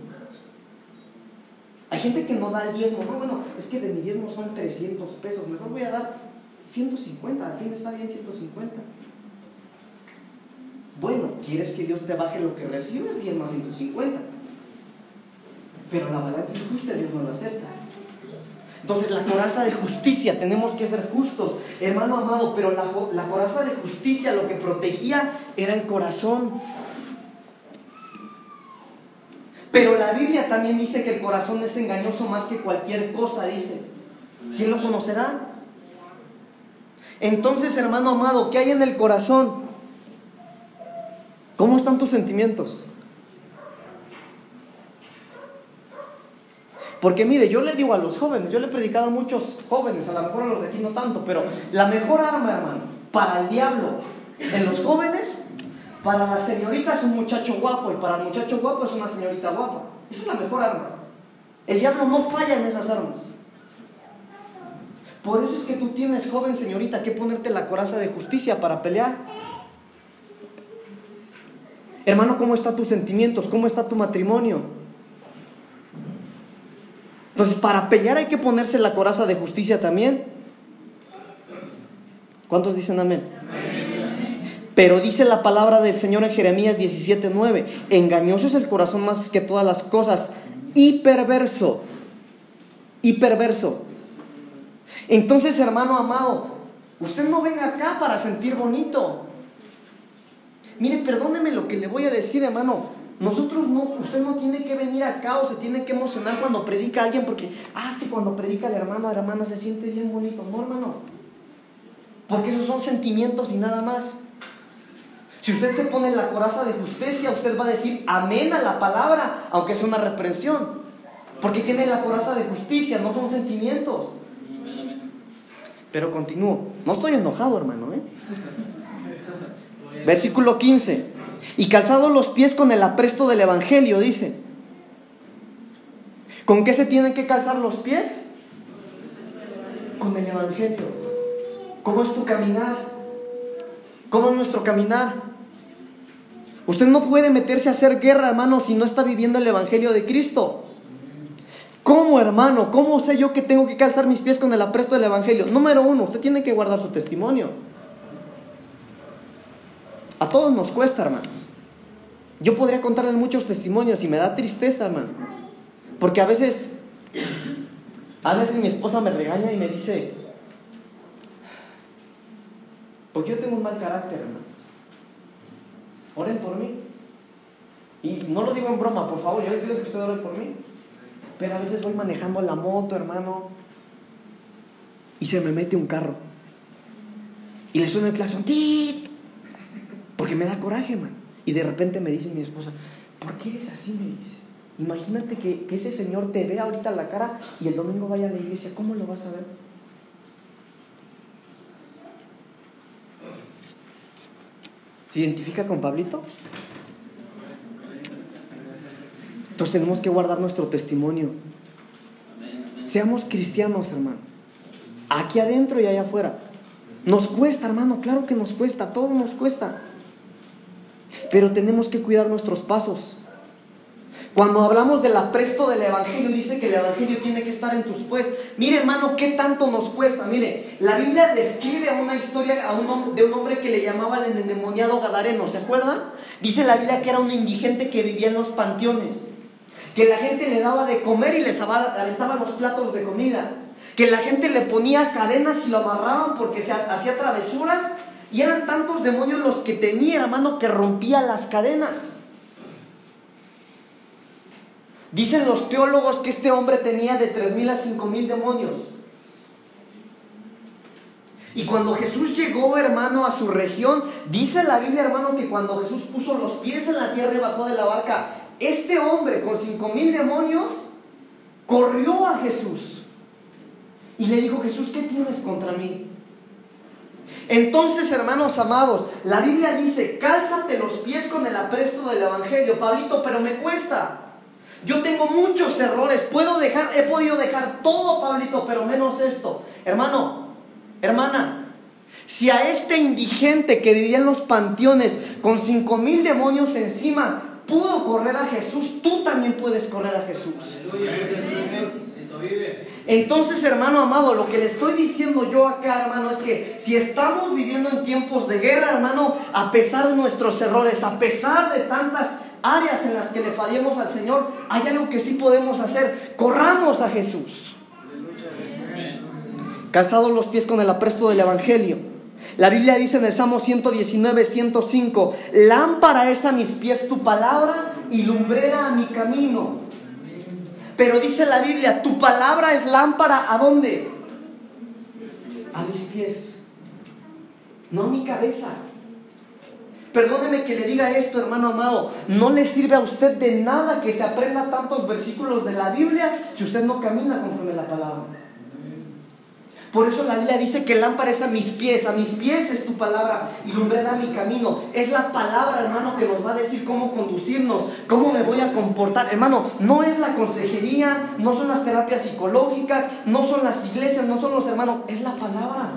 Hay gente que no da el diezmo. No, bueno, es que de mi diezmo son trescientos pesos. Mejor voy a dar ciento cincuenta. Al fin está bien ciento cincuenta. Bueno, ¿quieres que Dios te baje lo que recibes? Diezma ciento cincuenta. Pero la balanza injusta Dios no la acepta. Entonces la coraza de justicia, tenemos que ser justos, hermano amado, pero la, la coraza de justicia lo que protegía era el corazón. Pero la Biblia también dice que el corazón es engañoso más que cualquier cosa, dice. ¿Quién lo conocerá? Entonces, hermano amado, ¿qué hay en el corazón? ¿Cómo están tus sentimientos? Porque mire, yo le digo a los jóvenes, yo le he predicado a muchos jóvenes, a lo mejor a los de aquí no tanto, pero la mejor arma, hermano, para el diablo en los jóvenes, para la señorita es un muchacho guapo, y para el muchacho guapo es una señorita guapa. Esa es la mejor arma. El diablo no falla en esas armas. Por eso es que tú tienes, joven señorita, que ponerte la coraza de justicia para pelear. Hermano, ¿cómo están tus sentimientos? ¿Cómo está tu matrimonio? Entonces, para pelear hay que ponerse la coraza de justicia también. ¿Cuántos dicen amén? Amén. Pero dice la palabra del Señor en Jeremías diecisiete nueve, engañoso es el corazón más que todas las cosas, y perverso, y perverso. Entonces, hermano amado, usted no venga acá para sentir bonito. Mire, perdóneme lo que le voy a decir, hermano. Nosotros no, usted no tiene que venir acá o se tiene que emocionar cuando predica a alguien porque, ah, es que cuando predica el hermano o la hermana se siente bien bonito. No, hermano, porque esos son sentimientos y nada más. Si usted se pone la coraza de justicia, usted va a decir amén a la palabra, aunque sea una reprensión, porque tiene la coraza de justicia, no son sentimientos. Pero continúo, no estoy enojado, hermano, ¿eh? Versículo quince. Y calzados los pies con el apresto del evangelio, dice. ¿Con qué se tienen que calzar los pies? Con el evangelio. ¿Cómo es tu caminar? ¿Cómo es nuestro caminar? Usted no puede meterse a hacer guerra, hermano, si no está viviendo el evangelio de Cristo. ¿Cómo, hermano? ¿Cómo sé yo que tengo que calzar mis pies con el apresto del evangelio? Número uno, usted tiene que guardar su testimonio. A todos nos cuesta, hermanos. Yo podría contarles muchos testimonios y me da tristeza, hermano. Porque a veces, a veces mi esposa me regaña y me dice, porque yo tengo un mal carácter, hermano. Oren por mí. Y no lo digo en broma, por favor, yo le pido que usted ore por mí. Pero a veces voy manejando la moto, hermano, y se me mete un carro. Y le suena el claxon, ¡tit! Porque me da coraje, man. Y de repente me dice mi esposa, ¿por qué eres así? Me dice, imagínate que, que ese señor te vea ahorita la cara y el domingo vaya a la iglesia, ¿cómo lo vas a ver? ¿Se identifica con Pablito? Entonces tenemos que guardar nuestro testimonio. Seamos cristianos, hermano. Aquí adentro y allá afuera. Nos cuesta, hermano, claro que nos cuesta, todo nos cuesta. Pero tenemos que cuidar nuestros pasos. Cuando hablamos del apresto del evangelio, dice que el evangelio tiene que estar en tus pies. Mire, hermano, qué tanto nos cuesta. Mire, la Biblia describe una historia a un, de un hombre que le llamaba el endemoniado gadareno, ¿se acuerdan? Dice la Biblia que era un indigente que vivía en los panteones, que la gente le daba de comer y les aventaba los platos de comida, que la gente le ponía cadenas y lo amarraban porque se hacía travesuras. Y eran tantos demonios los que tenía, hermano, que rompía las cadenas. Dicen los teólogos que este hombre tenía de tres mil a cinco mil demonios. Y cuando Jesús llegó, hermano, a su región, dice la Biblia, hermano, que cuando Jesús puso los pies en la tierra y bajó de la barca, este hombre con cinco mil demonios corrió a Jesús. Y le dijo, Jesús, ¿qué tienes contra mí? Entonces, hermanos amados, la Biblia dice, cálzate los pies con el apresto del Evangelio. Pablito, pero me cuesta. Yo tengo muchos errores. Puedo dejar, he podido dejar todo, Pablito, pero menos esto. Hermano, hermana, si a este indigente que vivía en los panteones con cinco mil demonios encima pudo correr a Jesús, tú también puedes correr a Jesús. Entonces, hermano amado, lo que le estoy diciendo yo acá, hermano, es que si estamos viviendo en tiempos de guerra, hermano, a pesar de nuestros errores, a pesar de tantas áreas en las que le fallemos al Señor, hay algo que sí podemos hacer: corramos a Jesús. Calzados los pies con el apresto del Evangelio. La Biblia dice en el Salmo ciento diecinueve, ciento cinco, lámpara es a mis pies tu palabra y lumbrera a mi camino. Pero dice la Biblia, tu palabra es lámpara, ¿a dónde? A mis pies, no a mi cabeza. Perdóneme que le diga esto, hermano amado, no le sirve a usted de nada que se aprenda tantos versículos de la Biblia si usted no camina conforme la palabra. Por eso la Biblia dice que lámpara es a mis pies, a mis pies es tu palabra y lumbrera mi camino. Es la palabra, hermano, que nos va a decir cómo conducirnos, cómo me voy a comportar. Hermano, no es la consejería, no son las terapias psicológicas, no son las iglesias, no son los hermanos, es la palabra.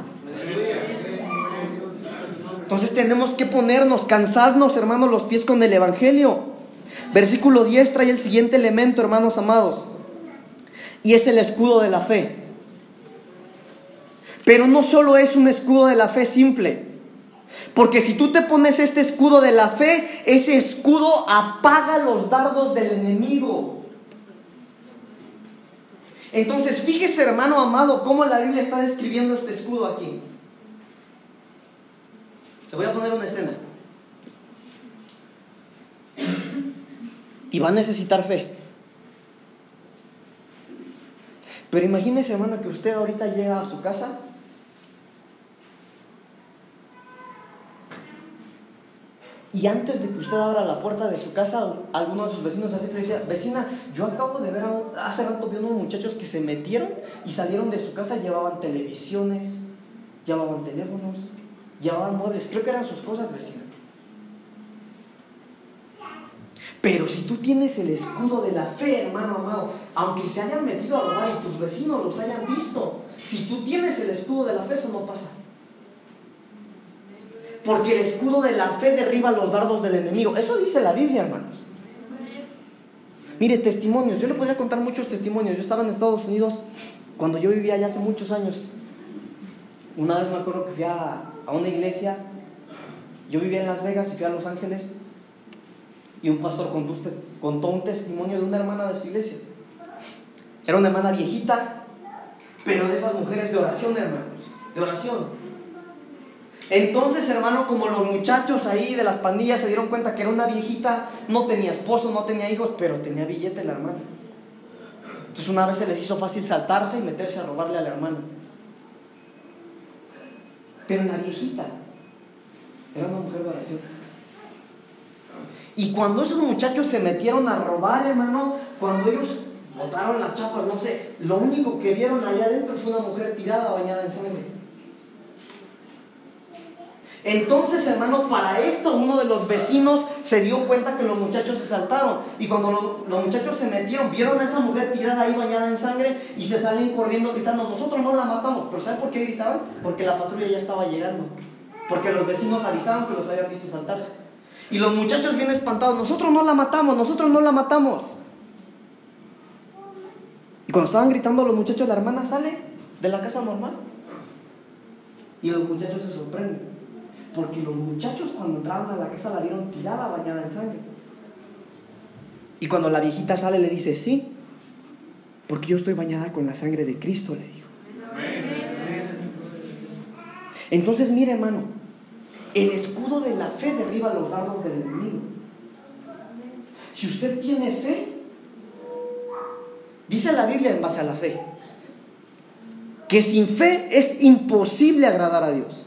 Entonces tenemos que ponernos, cansarnos, hermanos, los pies con el Evangelio. Versículo diez trae el siguiente elemento, hermanos amados, y es el escudo de la fe. Pero no solo es un escudo de la fe simple, porque si tú te pones este escudo de la fe, ese escudo apaga los dardos del enemigo. Entonces, fíjese, hermano amado, cómo la Biblia está describiendo este escudo aquí. Te voy a poner una escena. Y va a necesitar fe. Pero imagínese, hermano, que usted ahorita llega a su casa y antes de que usted abra la puerta de su casa, alguno de sus vecinos hace que le decía, vecina, yo acabo de ver, a, hace rato vi unos muchachos que se metieron y salieron de su casa, llevaban televisiones, llevaban teléfonos, llevaban muebles, creo que eran sus cosas, vecina. Pero si tú tienes el escudo de la fe, hermano amado, aunque se hayan metido a robar y tus vecinos los hayan visto, si tú tienes el escudo de la fe, eso no pasa. Porque el escudo de la fe derriba los dardos del enemigo. Eso dice la Biblia, hermanos. Mire, testimonios. Yo le podría contar muchos testimonios. Yo estaba en Estados Unidos cuando yo vivía allá hace muchos años. Una vez me acuerdo que fui a, a una iglesia. Yo vivía en Las Vegas y fui a Los Ángeles. Y un pastor contó un testimonio de una hermana de su iglesia. Era una hermana viejita, pero de esas mujeres de oración, hermanos, de oración. Entonces, hermano, como los muchachos ahí de las pandillas se dieron cuenta que era una viejita, no tenía esposo, no tenía hijos, pero tenía billete la hermana. Entonces una vez se les hizo fácil saltarse y meterse a robarle a la hermana. Pero la viejita era una mujer de oración. Y cuando esos muchachos se metieron a robar, hermano, cuando ellos botaron las chapas, no sé, lo único que vieron allá adentro fue una mujer tirada, bañada en sangre. Entonces, hermano, para esto uno de los vecinos se dio cuenta que los muchachos se saltaron. Y cuando lo, los muchachos se metieron, vieron a esa mujer tirada ahí, bañada en sangre, y se salen corriendo gritando, nosotros no la matamos. Pero ¿saben por qué gritaban? Porque la patrulla ya estaba llegando. Porque los vecinos avisaban que los habían visto saltarse. Y los muchachos bien espantados, nosotros no la matamos, nosotros no la matamos. Y cuando estaban gritando los muchachos, la hermana sale de la casa normal. Y los muchachos se sorprenden. Porque los muchachos cuando entraron a la casa la vieron tirada, bañada en sangre. Y cuando la viejita sale le dice, sí, porque yo estoy bañada con la sangre de Cristo, le dijo. Entonces, mire, hermano. El escudo de la fe derriba los dardos del enemigo. Si usted tiene fe, dice la Biblia en base a la fe, que sin fe es imposible agradar a Dios.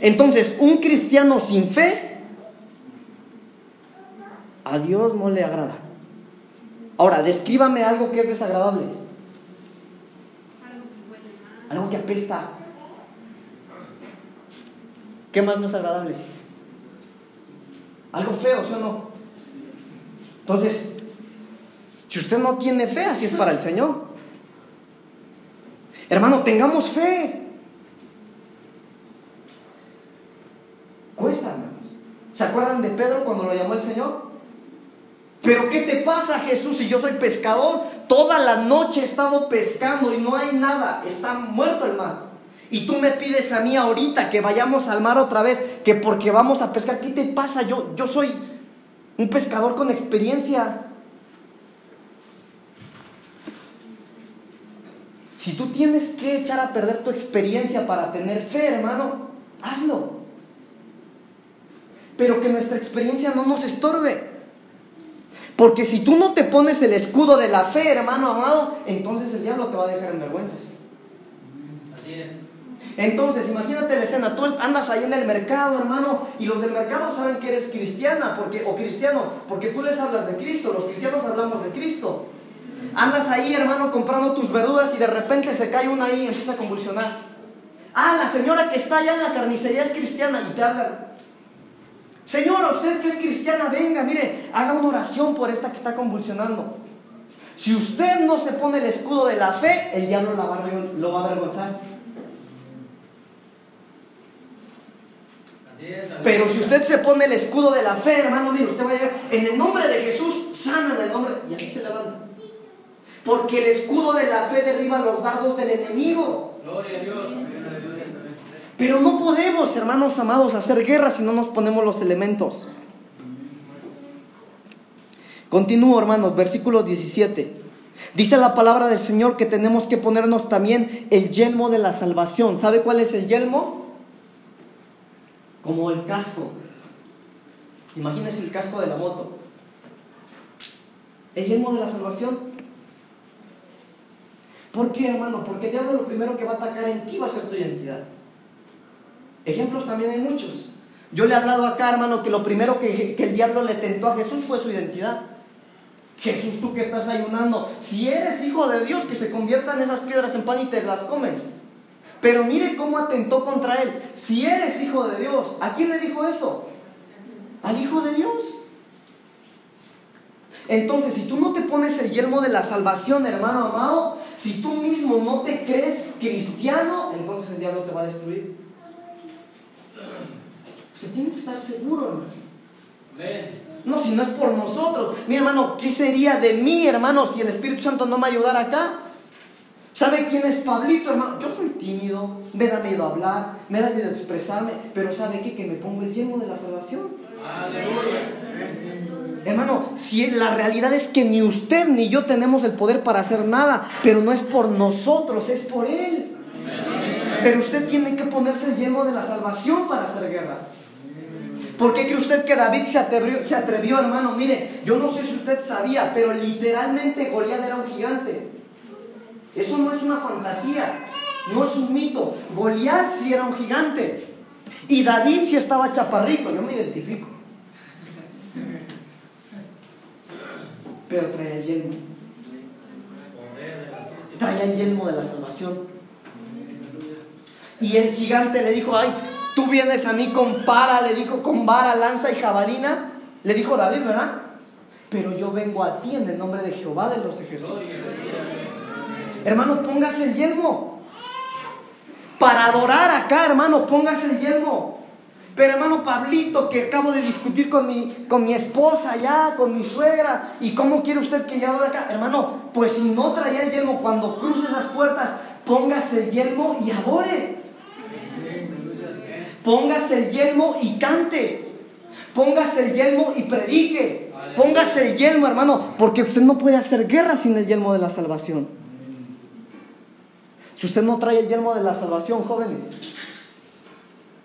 Entonces, un cristiano sin fe, a Dios no le agrada. Ahora, descríbame algo que es desagradable. Algo que apesta. ¿Qué más no es agradable? Algo feo, ¿sí o no? Entonces, si usted no tiene fe, así es para el Señor. Hermano, tengamos fe. Cuesta, hermanos. ¿Se acuerdan de Pedro cuando lo llamó el Señor? ¿Pero qué te pasa, Jesús? Si yo soy pescador, toda la noche he estado pescando y no hay nada. Está muerto el mar. Y tú me pides a mí ahorita que vayamos al mar otra vez, que porque vamos a pescar. ¿Qué te pasa? Yo, yo soy un pescador con experiencia. Si tú tienes que echar a perder tu experiencia para tener fe, hermano, hazlo. Pero que nuestra experiencia no nos estorbe. Porque si tú no te pones el escudo de la fe, hermano amado, entonces el diablo te va a dejar en vergüenzas. Así es. Entonces, imagínate la escena, tú andas ahí en el mercado, hermano, y los del mercado saben que eres cristiana porque, o cristiano, porque tú les hablas de Cristo, los cristianos hablamos de Cristo. Andas ahí, hermano, comprando tus verduras y de repente se cae una ahí y empieza a convulsionar. Ah, la señora que está allá en la carnicería es cristiana y te habla. Señora, usted que es cristiana, venga, mire, haga una oración por esta que está convulsionando. Si usted no se pone el escudo de la fe, el diablo la va, lo va a avergonzar. Así es, pero si usted se pone el escudo de la fe, hermano, mire, usted va a llegar, en el nombre de Jesús, sana en el nombre, y así se levanta. Porque el escudo de la fe derriba los dardos del enemigo. Gloria a Dios. Pero no podemos, hermanos amados, hacer guerra si no nos ponemos los elementos. Continúo, hermanos, versículo diecisiete. Dice la palabra del Señor que tenemos que ponernos también el yelmo de la salvación. ¿Sabe cuál es el yelmo? Como el casco. Imagínese el casco de la moto. El yelmo de la salvación. ¿Por qué, hermano? Porque el diablo lo primero que va a atacar en ti va a ser tu identidad. Ejemplos también hay muchos. Yo le he hablado acá, hermano, que lo primero que, que el diablo le tentó a Jesús fue su identidad. Jesús, tú que estás ayunando, si eres hijo de Dios, que se conviertan esas piedras en pan y te las comes. Pero mire cómo atentó contra él. Si eres hijo de Dios, ¿a quién le dijo eso? Al Hijo de Dios. Entonces, si tú no te pones el yelmo de la salvación, hermano amado, si tú mismo no te crees cristiano, entonces el diablo te va a destruir. Usted tiene que estar seguro, hermano. No, si no es por nosotros. Mi hermano, ¿qué sería de mí, hermano, si el Espíritu Santo no me ayudara acá? ¿Sabe quién es Pablito, hermano? Yo soy tímido, me da miedo hablar, me da miedo expresarme, pero ¿sabe qué? Que me pongo el yelmo de la salvación. Aleluya. Hermano, si la realidad es que ni usted ni yo tenemos el poder para hacer nada, pero no es por nosotros, es por Él. Pero usted tiene que ponerse el yelmo de la salvación para hacer guerra. ¿Por qué cree usted que David se atrevió, se atrevió, hermano? Mire, yo no sé si usted sabía, pero literalmente Goliat era un gigante. Eso no es una fantasía, no es un mito. Goliat sí era un gigante y David sí estaba chaparrito, yo me identifico. Pero trae el yelmo. Trae el yelmo de la salvación. Y el gigante le dijo, ay, tú vienes a mí con para, le dijo, con vara, lanza y jabalina. Le dijo David, ¿verdad? Pero yo vengo a ti en el nombre de Jehová de los ejércitos. Hermano, póngase el yelmo. Para adorar acá, hermano, póngase el yelmo. Pero hermano Pablito, que acabo de discutir con mi, con mi esposa allá, con mi suegra, ¿y cómo quiere usted que yo adore acá? Hermano, pues si no traía el yelmo, cuando cruce esas puertas, póngase el yelmo y adore. Póngase el yelmo y cante. Póngase el yelmo y predique. Póngase el yelmo, hermano, porque usted no puede hacer guerra sin el yelmo de la salvación. Si usted no trae el yelmo de la salvación, jóvenes,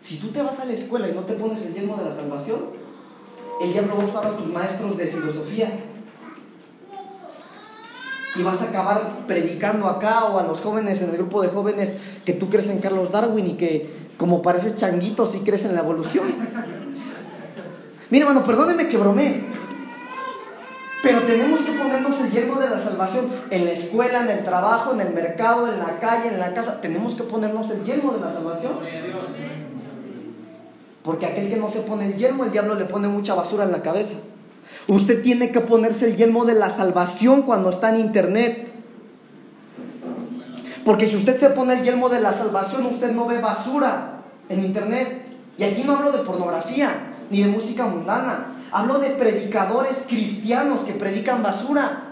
si tú te vas a la escuela y no te pones el yelmo de la salvación, el diablo va a usar a tus maestros de filosofía. Y vas a acabar predicando acá o a los jóvenes en el grupo de jóvenes que tú crees en Carlos Darwin y que como pareces changuito sí crees en la evolución. Mira, hermano, perdóneme que bromeé, pero tenemos que ponernos el yelmo de la salvación en la escuela, en el trabajo, en el mercado, en la calle, en la casa. Tenemos que ponernos el yelmo de la salvación. Porque aquel que no se pone el yelmo, el diablo le pone mucha basura en la cabeza. Usted tiene que ponerse el yelmo de la salvación cuando está en internet. Porque si usted se pone el yelmo de la salvación, usted no ve basura en internet. Y aquí no hablo de pornografía, ni de música mundana. Hablo de predicadores cristianos que predican basura.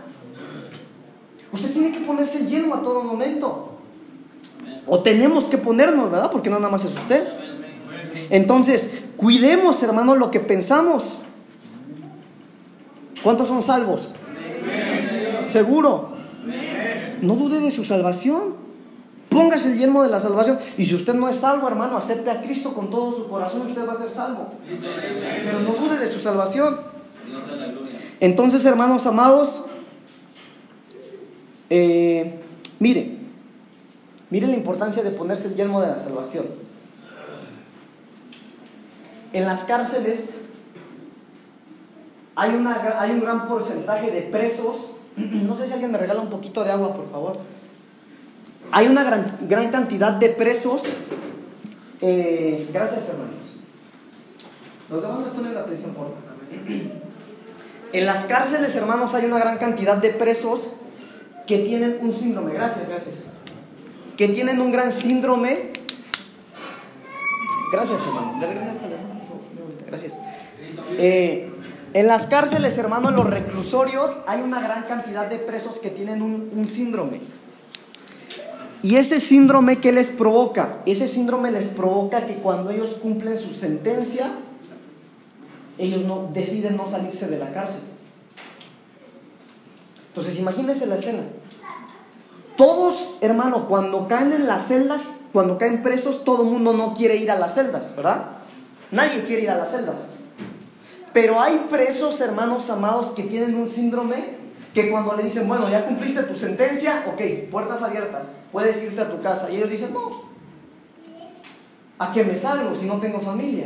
Usted tiene que ponerse el yelmo a todo momento. O tenemos que ponernos, ¿verdad? Porque no nada más es usted. Entonces, cuidemos, hermanos, lo que pensamos. ¿Cuántos son salvos? ¿Seguro? No dude de su salvación. Póngase el yelmo de la salvación. Y si usted no es salvo, hermano, acepte a Cristo con todo su corazón y usted va a ser salvo. Pero no dude de su salvación. Entonces, hermanos amados, eh, mire, mire la importancia de ponerse el yelmo de la salvación. En las cárceles hay, una, hay un gran porcentaje de presos. No sé si alguien me regala un poquito de agua, por favor. Hay una gran, gran cantidad de presos. Eh, gracias, hermanos. Los demás me ponen la atención, por favor. En las cárceles, hermanos, hay una gran cantidad de presos que tienen un síndrome. Gracias, gracias. Que tienen un gran síndrome. Gracias, hermano. Gracias. Eh, en las cárceles, hermano, en los reclusorios, hay una gran cantidad de presos que tienen un, un síndrome. Y ese síndrome, ¿qué les provoca? Ese síndrome les provoca que cuando ellos cumplen su sentencia, ellos no, deciden no salirse de la cárcel. Entonces, imagínense la escena. Todos, hermano, cuando caen en las celdas, cuando caen presos, todo el mundo no quiere ir a las celdas, ¿verdad? Nadie quiere ir a las celdas. Pero hay presos, hermanos amados, que tienen un síndrome que cuando le dicen, bueno, ya cumpliste tu sentencia, ok, puertas abiertas, puedes irte a tu casa. Y ellos dicen, no, ¿a qué me salgo si no tengo familia?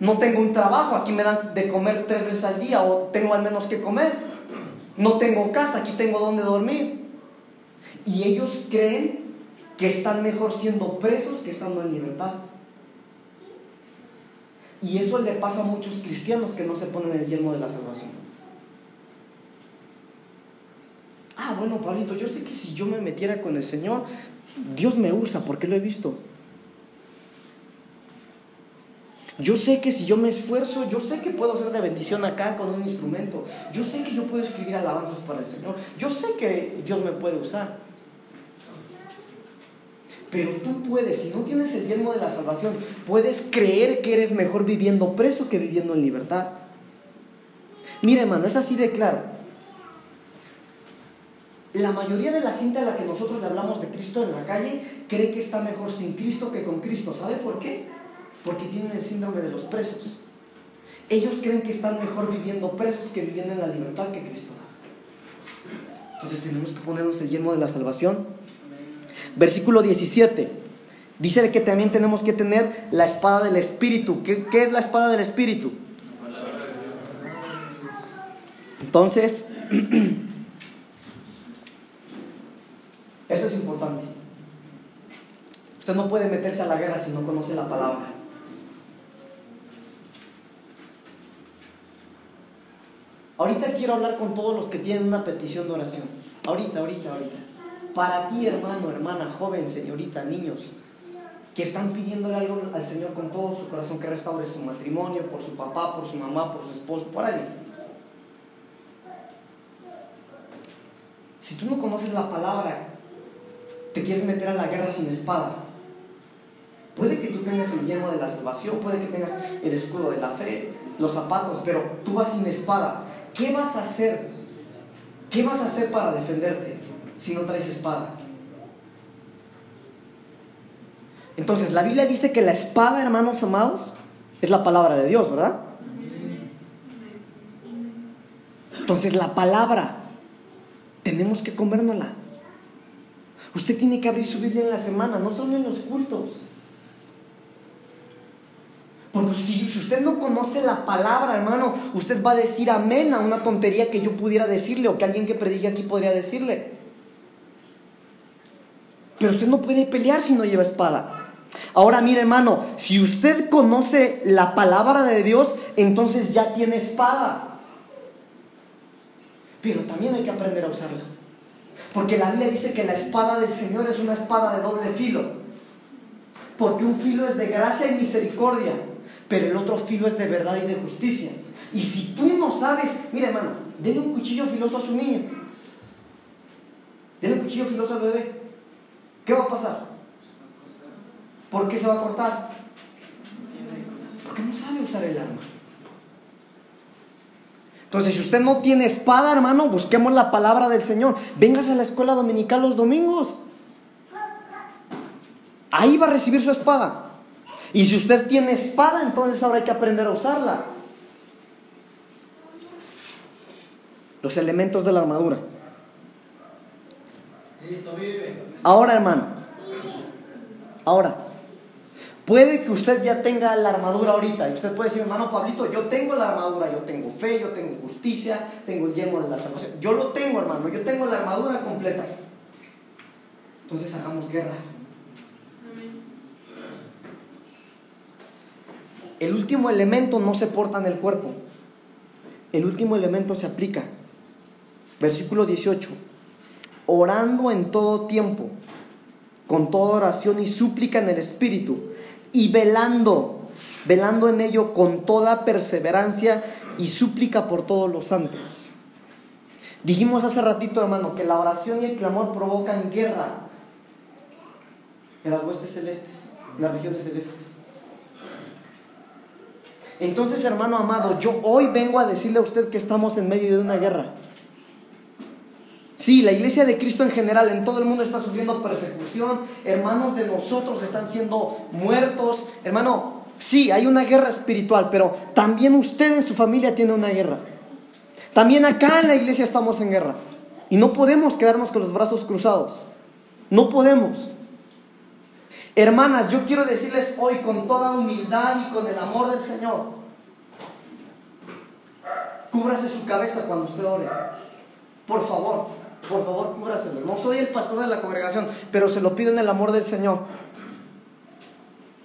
No tengo un trabajo, aquí me dan de comer tres veces al día, o tengo al menos que comer. No tengo casa, aquí tengo donde dormir. Y ellos creen que están mejor siendo presos que estando en libertad. Y eso le pasa a muchos cristianos que no se ponen el yelmo de la salvación. Ah, bueno, Pablito, yo sé que si yo me metiera con el Señor, Dios me usa, porque lo he visto. Yo sé que si yo me esfuerzo, yo sé que puedo hacer de bendición acá con un instrumento. Yo sé que yo puedo escribir alabanzas para el Señor. Yo sé que Dios me puede usar. Pero tú puedes, si no tienes el yelmo de la salvación, puedes creer que eres mejor viviendo preso que viviendo en libertad. Mira, hermano, es así de claro. La mayoría de la gente a la que nosotros le hablamos de Cristo en la calle cree que está mejor sin Cristo que con Cristo. ¿Sabe por qué? Porque tienen el síndrome de los presos. Ellos creen que están mejor viviendo presos que viviendo en la libertad que Cristo. Entonces tenemos que ponernos el yelmo de la salvación. Versículo diecisiete. Dice que también tenemos que tener la espada del Espíritu. ¿Qué, qué es la espada del Espíritu? Entonces, eso es importante. Usted no puede meterse a la guerra si no conoce la palabra. Ahorita quiero hablar con todos los que tienen una petición de oración. Ahorita, ahorita, ahorita. Para ti, hermano, hermana, joven, señorita, niños, que están pidiéndole algo al Señor con todo su corazón, que restaure su matrimonio, por su papá, por su mamá, por su esposo, por alguien. Si tú no conoces la palabra, te quieres meter a la guerra sin espada. Puede que tú tengas el yelmo de la salvación, puede que tengas el escudo de la fe, los zapatos, pero tú vas sin espada. ¿Qué vas a hacer? ¿Qué vas a hacer para defenderte si no traes espada? Entonces, la Biblia dice que la espada, hermanos amados, es la palabra de Dios, ¿verdad? Entonces, la palabra, tenemos que comérnosla. Usted tiene que abrir su Biblia en la semana, no solo en los cultos. Porque si, si usted no conoce la palabra, hermano, usted va a decir amén a una tontería que yo pudiera decirle o que alguien que predique aquí podría decirle. Pero usted no puede pelear si no lleva espada. Ahora mire, hermano, si usted conoce la palabra de Dios, entonces ya tiene espada. Pero también hay que aprender a usarla. Porque la Biblia dice que la espada del Señor es una espada de doble filo. Porque un filo es de gracia y misericordia, pero el otro filo es de verdad y de justicia. Y si tú no sabes, mira, hermano, denle un cuchillo filoso a su niño. Denle un cuchillo filoso al bebé. ¿Qué va a pasar? ¿Por qué se va a cortar? Porque no sabe usar el arma. Entonces, si usted no tiene espada, hermano, busquemos la palabra del Señor. Véngase a la escuela dominical los domingos. Ahí va a recibir su espada. Y si usted tiene espada, entonces ahora hay que aprender a usarla. Los elementos de la armadura. Ahora, hermano. Ahora. Puede que usted ya tenga la armadura ahorita. Y usted puede decir, hermano Pablito, yo tengo la armadura. Yo tengo fe, yo tengo justicia, tengo el yelmo de la salvación. Yo lo tengo, hermano. Yo tengo la armadura completa. Entonces hagamos guerra. El último elemento no se porta en el cuerpo. El último elemento se aplica. Versículo dieciocho. Orando en todo tiempo, con toda oración y súplica en el Espíritu, y velando, velando en ello con toda perseverancia y súplica por todos los santos. Dijimos hace ratito, hermano, que la oración y el clamor provocan guerra en las huestes celestes, en las regiones celestes. Entonces, hermano amado, yo hoy vengo a decirle a usted que estamos en medio de una guerra. Sí, la iglesia de Cristo en general, en todo el mundo está sufriendo persecución. Hermanos de nosotros están siendo muertos. Hermano, sí, hay una guerra espiritual, pero también usted en su familia tiene una guerra. También acá en la iglesia estamos en guerra. Y no podemos quedarnos con los brazos cruzados. No podemos. Hermanas, yo quiero decirles hoy con toda humildad y con el amor del Señor, cúbrase su cabeza cuando usted ore. Por favor, por favor, cúbraselo. No soy el pastor de la congregación, pero se lo pido en el amor del Señor.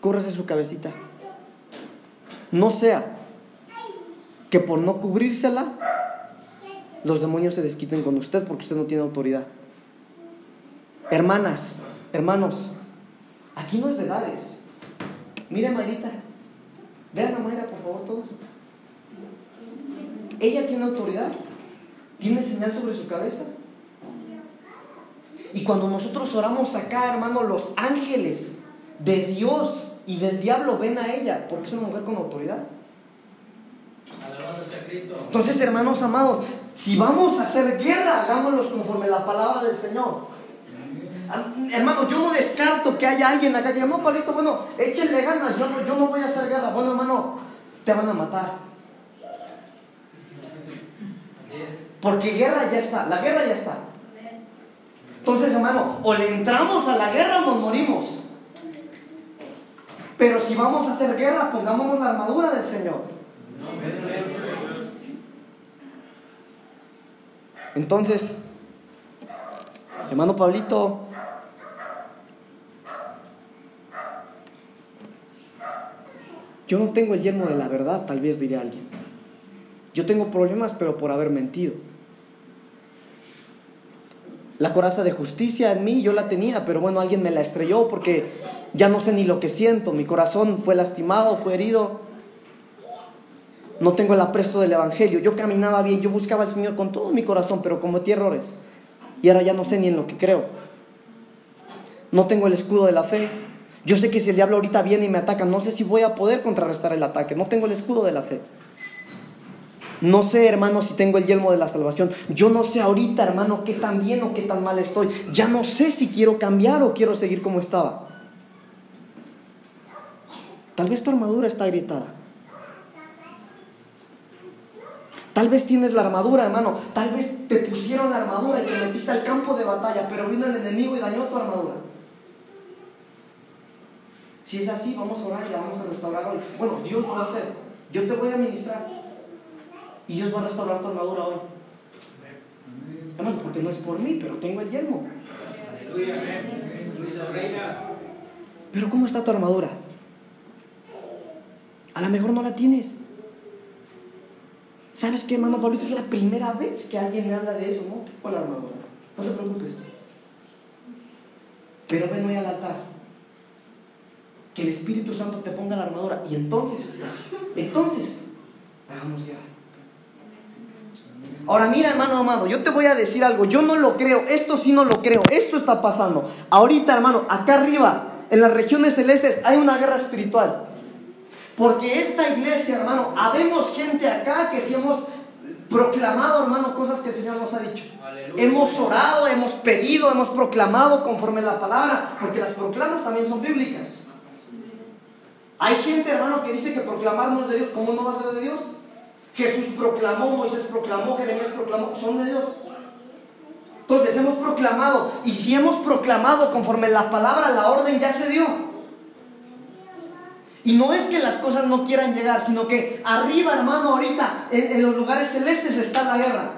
Cúbrase su cabecita. No sea que por no cubrírsela, los demonios se desquiten con usted porque usted no tiene autoridad. Hermanas, hermanos, aquí no es de edades. Mira, Mayrita. Vean a Mayra, por favor, todos. Ella tiene autoridad. Tiene señal sobre su cabeza. Y cuando nosotros oramos acá, hermano, los ángeles de Dios y del diablo ven a ella, porque es una mujer con autoridad. Alabado sea Cristo. Entonces, hermanos amados, si vamos a hacer guerra, hagámoslos conforme la palabra del Señor. Hermano, yo no descarto que haya alguien acá que diga, no, Pablito, bueno, échenle ganas, yo no, yo no voy a hacer guerra. Bueno, hermano, te van a matar. Porque guerra ya está, la guerra ya está. Entonces, hermano, o le entramos a la guerra o nos morimos. Pero si vamos a hacer guerra, pongámonos la armadura del Señor. Entonces, hermano Pablito, yo no tengo el yelmo de la verdad, tal vez diría alguien. Yo tengo problemas, pero por haber mentido. La coraza de justicia en mí, yo la tenía, pero bueno, alguien me la estrelló porque ya no sé ni lo que siento. Mi corazón fue lastimado, fue herido. No tengo el apresto del evangelio. Yo caminaba bien, yo buscaba al Señor con todo mi corazón, pero cometí errores. Y ahora ya no sé ni en lo que creo. No tengo el escudo de la fe. Yo sé que si el diablo ahorita viene y me ataca, no sé si voy a poder contrarrestar el ataque. No tengo el escudo de la fe. No sé, hermano, si tengo el yelmo de la salvación. Yo no sé ahorita, hermano, qué tan bien o qué tan mal estoy. Ya no sé si quiero cambiar o quiero seguir como estaba. Tal vez tu armadura está agrietada. Tal vez tienes la armadura, hermano. Tal vez te pusieron la armadura y te metiste al campo de batalla, pero vino el enemigo y dañó tu armadura. Si es así, vamos a orar y la vamos a restaurar hoy. Bueno, Dios lo va a hacer. Yo te voy a ministrar. Y Dios va a restaurar tu armadura hoy. Hermano, porque no es por mí, pero tengo el yelmo. Aleluya. Pero ¿cómo está tu armadura? A lo mejor no la tienes. ¿Sabes qué, hermano Pablito? Es la primera vez que alguien me habla de eso, ¿no? O la armadura. No te preocupes. Pero ven hoy al altar. Que el Espíritu Santo te ponga la armadura. Y entonces, entonces, hagamos guerra. Ahora mira, hermano amado, yo te voy a decir algo. Yo no lo creo, esto sí no lo creo. Esto está pasando. Ahorita, hermano, acá arriba, en las regiones celestes, hay una guerra espiritual. Porque esta iglesia, hermano, habemos gente acá que sí hemos proclamado, hermano, cosas que el Señor nos ha dicho. Aleluya. Hemos orado, hemos pedido, hemos proclamado conforme la palabra, porque las proclamas también son bíblicas. Hay gente, hermano, que dice que proclamar no es de Dios. ¿Cómo no va a ser de Dios? Jesús proclamó, Moisés proclamó, Jeremías proclamó, son de Dios. Entonces hemos proclamado, y si hemos proclamado conforme la palabra, la orden ya se dio. Y no es que las cosas no quieran llegar, sino que arriba, hermano, ahorita en, en los lugares celestes está la guerra.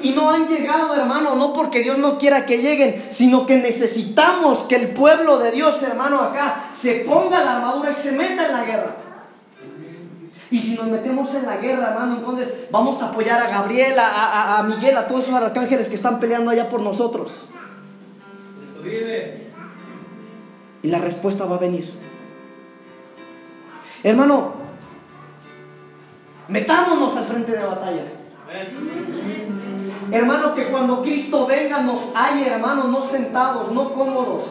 Y no han llegado, hermano, no porque Dios no quiera que lleguen, sino que necesitamos que el pueblo de Dios, hermano, acá se ponga la armadura y se meta en la guerra. Y si nos metemos en la guerra, hermano, entonces vamos a apoyar a Gabriela, a, a, a Miguel, a todos esos arcángeles que están peleando allá por nosotros. Y la respuesta va a venir. Hermano, metámonos al frente de batalla. Hermano, que cuando Cristo venga nos halle, hermano, no sentados, no cómodos,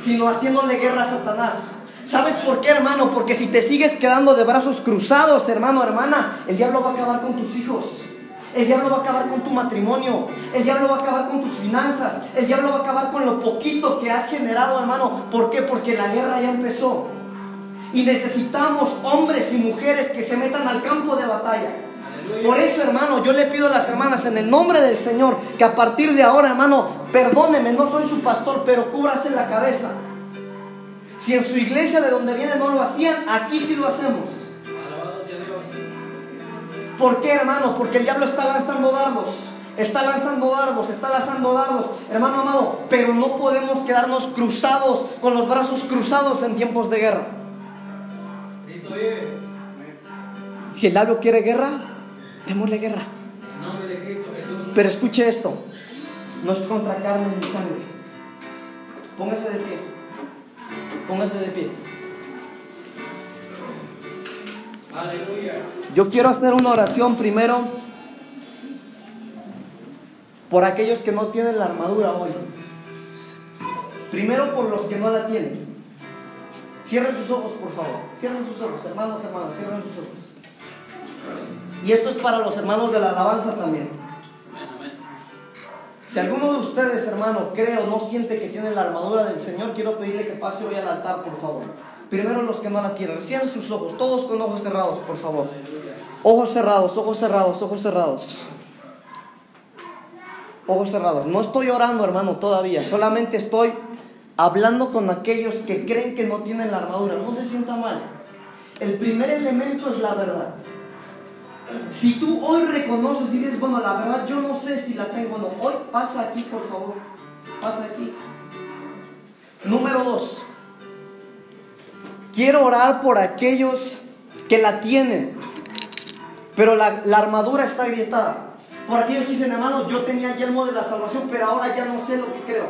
sino haciéndole guerra a Satanás. ¿Sabes por qué, hermano? Porque si te sigues quedando de brazos cruzados, hermano, hermana, el diablo va a acabar con tus hijos. El diablo va a acabar con tu matrimonio. El diablo va a acabar con tus finanzas. El diablo va a acabar con lo poquito que has generado, hermano. ¿Por qué? Porque la guerra ya empezó. Y necesitamos hombres y mujeres que se metan al campo de batalla. Por eso, hermano, yo le pido a las hermanas en el nombre del Señor que a partir de ahora, hermano, perdóneme, no soy su pastor, pero cúbrase la cabeza. Si en su iglesia de donde viene no lo hacían, aquí sí lo hacemos. ¿Por qué, hermano? Porque el diablo está lanzando dardos, está lanzando dardos, está lanzando dardos, hermano amado, pero no podemos quedarnos cruzados, con los brazos cruzados en tiempos de guerra. Si el diablo quiere guerra, démosle guerra. Pero escuche esto, no es contra carne ni sangre. Póngase de pie. Póngase de pie. Aleluya. Yo quiero hacer una oración primero por aquellos que no tienen la armadura hoy. Primero por los que no la tienen. Cierren sus ojos, por favor. Cierren sus ojos, hermanos, hermanos. Cierren sus ojos. Y esto es para los hermanos de la alabanza también. Si alguno de ustedes, hermano, cree o no siente que tiene la armadura del Señor, quiero pedirle que pase hoy al altar, por favor. Primero los que no la tienen. Cierren sus ojos, todos con ojos cerrados, por favor. Ojos cerrados, ojos cerrados, ojos cerrados. Ojos cerrados. No estoy orando, hermano, todavía. Solamente estoy hablando con aquellos que creen que no tienen la armadura. No se sienta mal. El primer elemento es la verdad. Si tú hoy reconoces y dices, bueno, la verdad yo no sé si la tengo o no, hoy pasa aquí, por favor, pasa aquí. Número dos, quiero orar por aquellos que la tienen, pero la, la armadura está agrietada. Por aquellos que dicen, hermano, yo tenía el yelmo de la salvación, pero ahora ya no sé lo que creo.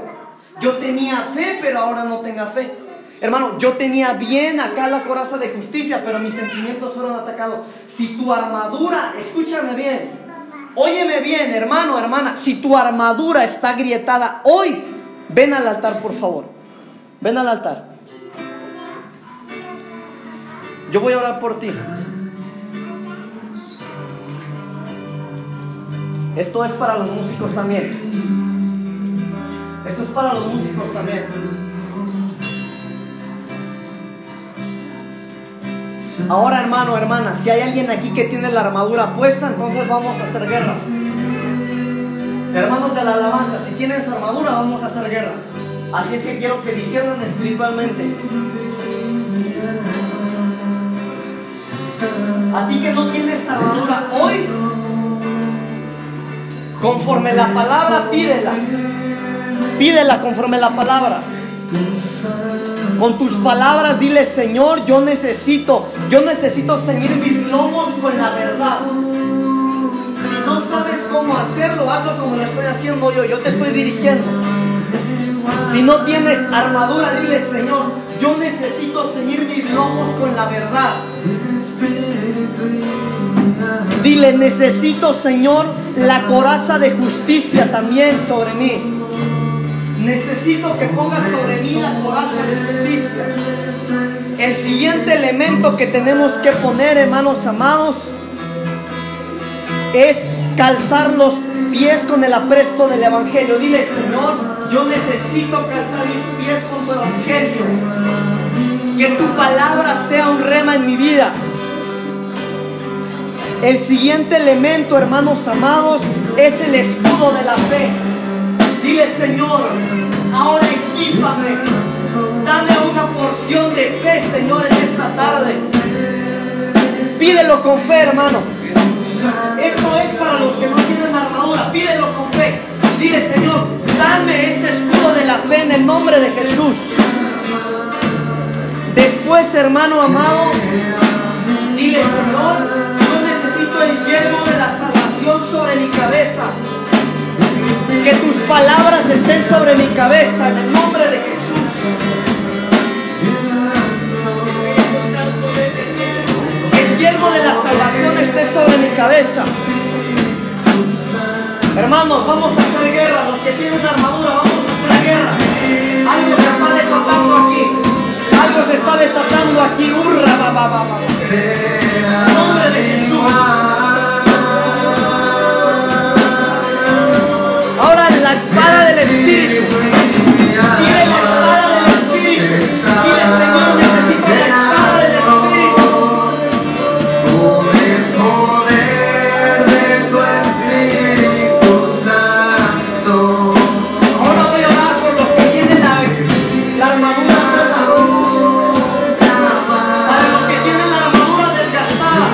Yo tenía fe, pero ahora no tenga fe. Hermano, yo tenía bien acá la coraza de justicia, pero mis sentimientos fueron atacados. Si tu armadura, escúchame bien, óyeme bien, hermano, hermana, si tu armadura está agrietada hoy, ven al altar, por favor. Ven al altar. Yo voy a orar por ti. Esto es para los músicos también. Esto es para los músicos también. Ahora, hermano, hermana, si hay alguien aquí que tiene la armadura puesta, entonces vamos a hacer guerra. Hermanos de la alabanza, si tienen su armadura, vamos a hacer guerra. Así es que quiero que disciernan espiritualmente. A ti que no tienes armadura hoy, conforme la palabra, pídela. Pídela conforme la palabra. Con tus palabras dile: Señor, yo necesito, yo necesito ceñir mis lomos con la verdad. Si no sabes cómo hacerlo, hazlo como lo estoy haciendo yo, yo te estoy dirigiendo. Si no tienes armadura, dile: Señor, yo necesito ceñir mis lomos con la verdad. Dile: necesito, Señor, la coraza de justicia también sobre mí. Necesito que pongas sobre mí la coraza de justicia. El siguiente elemento que tenemos que poner, hermanos amados, es calzar los pies con el apresto del Evangelio. Dile: Señor, yo necesito calzar mis pies con tu Evangelio. Que tu palabra sea un rema en mi vida. El siguiente elemento, hermanos amados, es el escudo de la fe. Dile: Señor, ahora equípame. Dame una porción de fe, Señor, en esta tarde. Pídelo con fe, hermano. Esto es para los que no tienen armadura. Pídelo con fe. Dile: Señor, dame ese escudo de la fe en el nombre de Jesús. Después, hermano amado, dile: Señor, el yelmo de la salvación sobre mi cabeza, que tus palabras estén sobre mi cabeza en el nombre de Jesús. Que el yelmo de la salvación esté sobre mi cabeza. Hermanos, vamos a hacer guerra. Los que tienen armadura, vamos a hacer guerra. Algo se está desatando aquí. Algo se está desatando aquí. Hurra, va, va, va, va. En nombre de Jesús. La espada del Espíritu. Dile: la espada del Espíritu. Dile: Señor, necesito la espada del Espíritu. Con el poder de tu Espíritu Santo. Ahora voy a orar por los que tienen la, la armadura desgastada. Para los que tienen la armadura desgastada.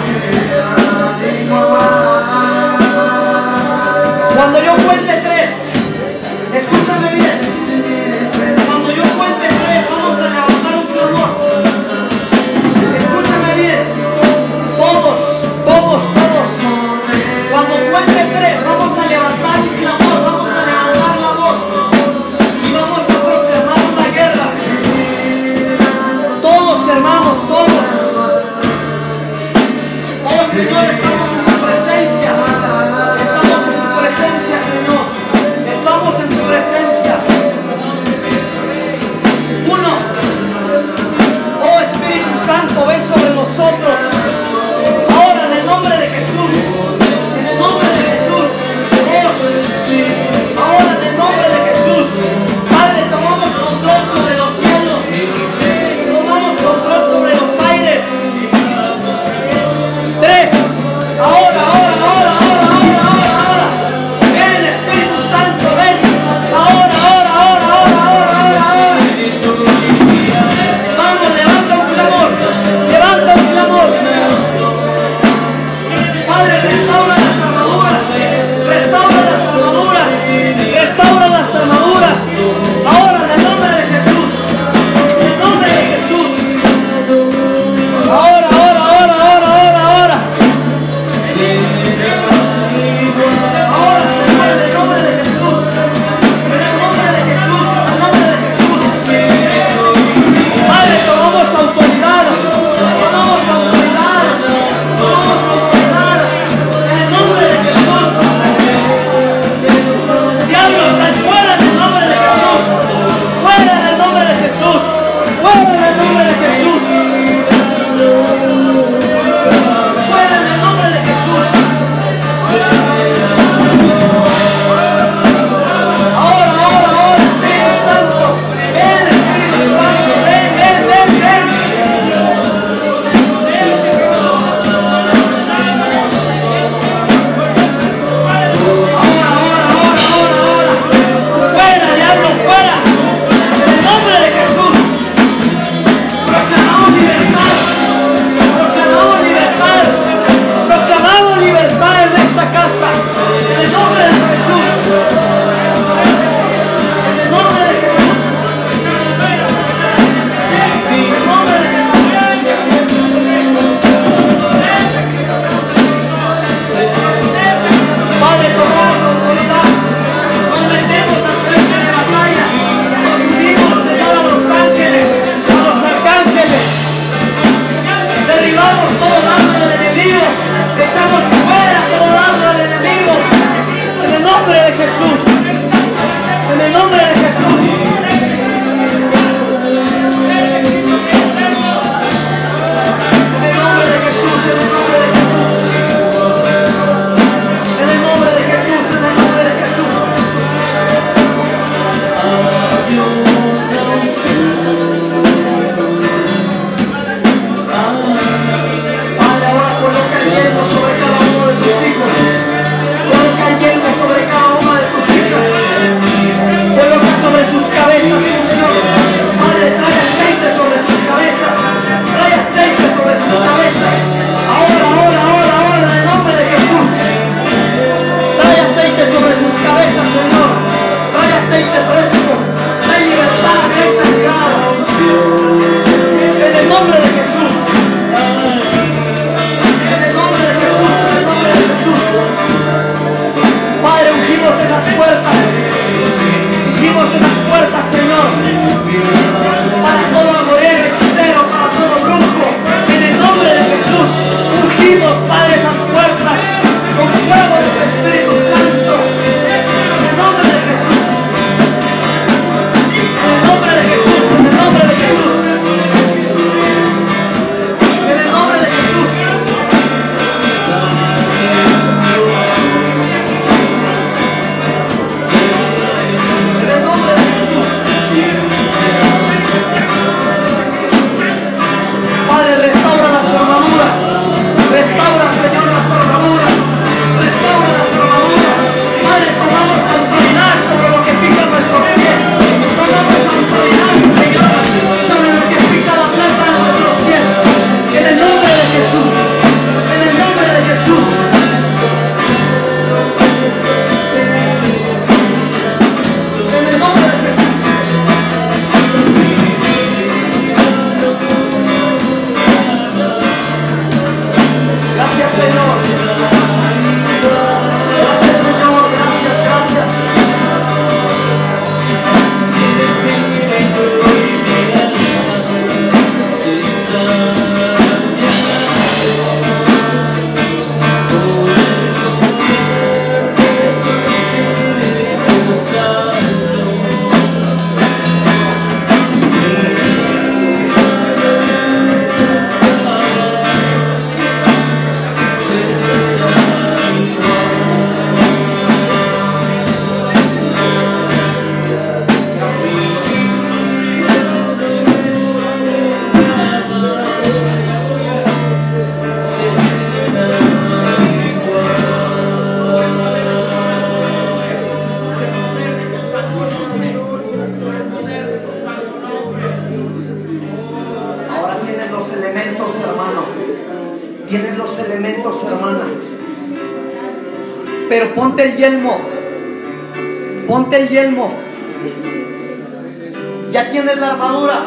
Ahora tienes los elementos, hermano. Tienes los elementos, hermana. Pero ponte el yelmo. Ponte el yelmo. Ya tienes la armadura.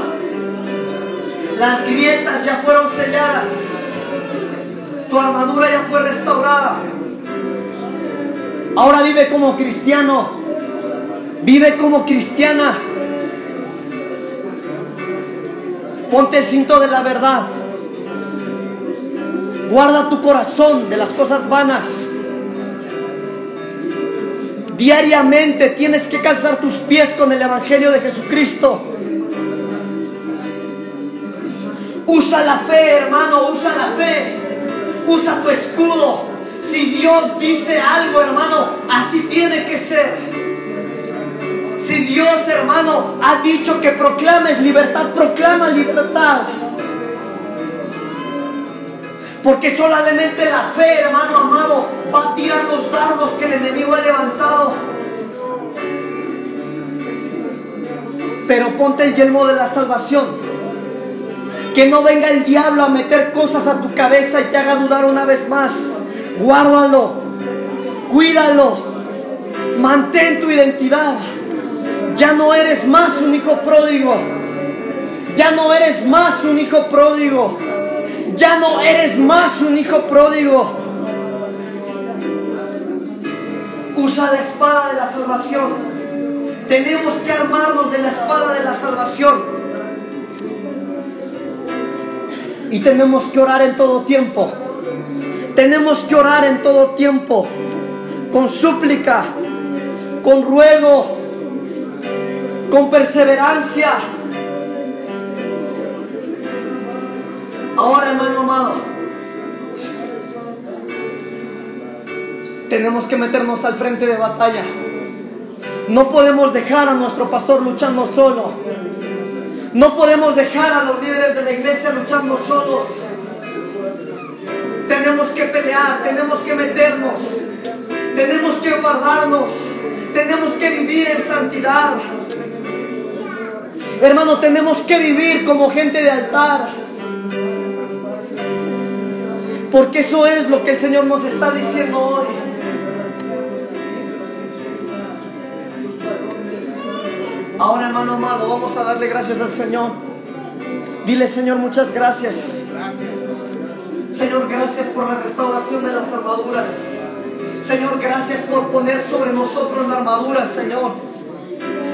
Las grietas ya fueron selladas. Tu armadura ya fue restaurada. Ahora vive como cristiano. Vive como cristiana. Ponte el cinto de la verdad. Guarda tu corazón de las cosas vanas. Diariamente tienes que calzar tus pies con el Evangelio de Jesucristo. Usa la fe, hermano, usa la fe. Usa tu escudo. Si Dios dice algo, hermano, así tiene que ser. Si Dios, hermano, ha dicho que proclames libertad, proclama libertad. Porque solamente la fe, hermano amado, va a tirar los dardos que el enemigo ha levantado. Pero ponte el yelmo de la salvación. Que no venga el diablo a meter cosas a tu cabeza y te haga dudar una vez más. Guárdalo, cuídalo, mantén tu identidad. Ya no eres más un hijo pródigo. Ya no eres más un hijo pródigo. Ya no eres más un hijo pródigo. Usa la espada de la salvación. Tenemos que armarnos de la espada de la salvación. Y tenemos que orar en todo tiempo. Tenemos que orar en todo tiempo. Con súplica, con ruego, con perseverancia. Ahora, hermano amado, tenemos que meternos al frente de batalla. No podemos dejar a nuestro pastor luchando solo. No podemos dejar a los líderes de la iglesia luchando solos. Tenemos que pelear, tenemos que meternos, tenemos que guardarnos, tenemos que vivir en santidad. Hermano, tenemos que vivir como gente de altar. Porque eso es lo que el Señor nos está diciendo hoy. Ahora, hermano amado, vamos a darle gracias al Señor. Dile, Señor, muchas gracias. Señor, gracias por la restauración de las armaduras. Señor, gracias por poner sobre nosotros la armadura, Señor.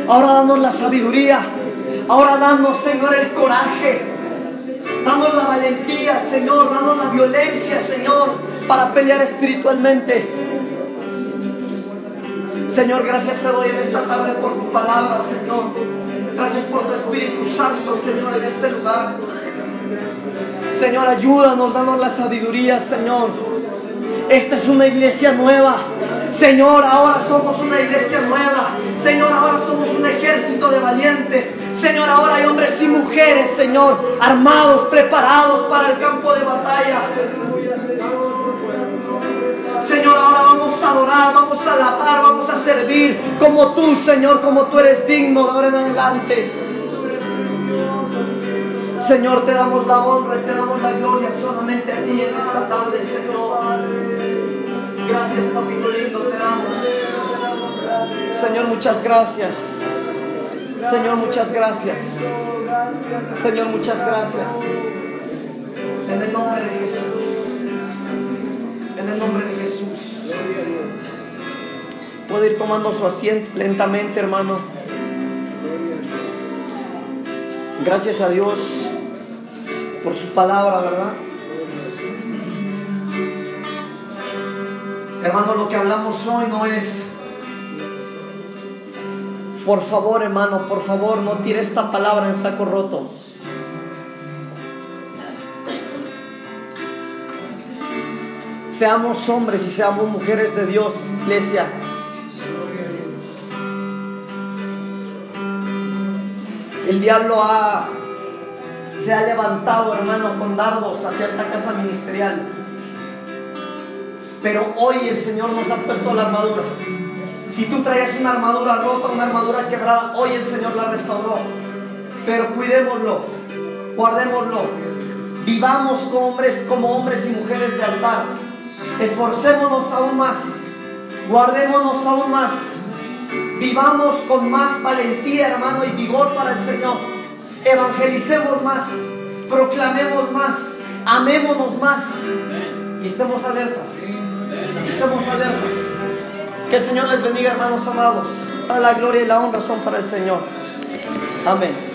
Ahora danos la sabiduría. Ahora danos, Señor, el coraje. Danos la valentía, Señor, danos la violencia, Señor, para pelear espiritualmente. Señor, gracias te doy en esta tarde por tu palabra, Señor. Gracias por tu Espíritu Santo, Señor, en este lugar. Señor, ayúdanos, danos la sabiduría, Señor. Esta es una iglesia nueva. Señor, ahora somos una iglesia nueva. Señor, ahora somos un ejército de valientes. Señor, ahora hay hombres y mujeres, Señor, armados, preparados para el campo de batalla. Señor, ahora vamos a adorar, vamos a alabar, vamos a servir como tú, Señor, como tú eres digno de ahora en adelante. Señor, te damos la honra y te damos la gloria solamente a ti en esta tarde, Señor. Gracias, papito lindo, te damos. Señor, muchas gracias. Señor, muchas gracias. Señor, muchas gracias. En el nombre de Jesús. En el nombre de Jesús. Puede ir tomando su asiento lentamente, hermano. Gracias a Dios por su palabra, ¿verdad? Hermano, lo que hablamos hoy no es... Por favor, hermano, por favor, no tire esta palabra en saco roto. Seamos hombres y seamos mujeres de Dios, iglesia. El diablo ha, se ha levantado, hermano, con dardos hacia esta casa ministerial. Pero hoy el Señor nos ha puesto la armadura. Si tú traes una armadura rota, una armadura quebrada, hoy el Señor la restauró. Pero cuidémoslo, guardémoslo. Vivamos como hombres, como hombres y mujeres de altar. Esforcémonos aún más, guardémonos aún más. Vivamos con más valentía, hermano, y vigor para el Señor. Evangelicemos más, proclamemos más, amémonos más. Y estemos alertas, estemos alertas. Que el Señor les bendiga, hermanos amados. A la gloria y la honra son para el Señor. Amén.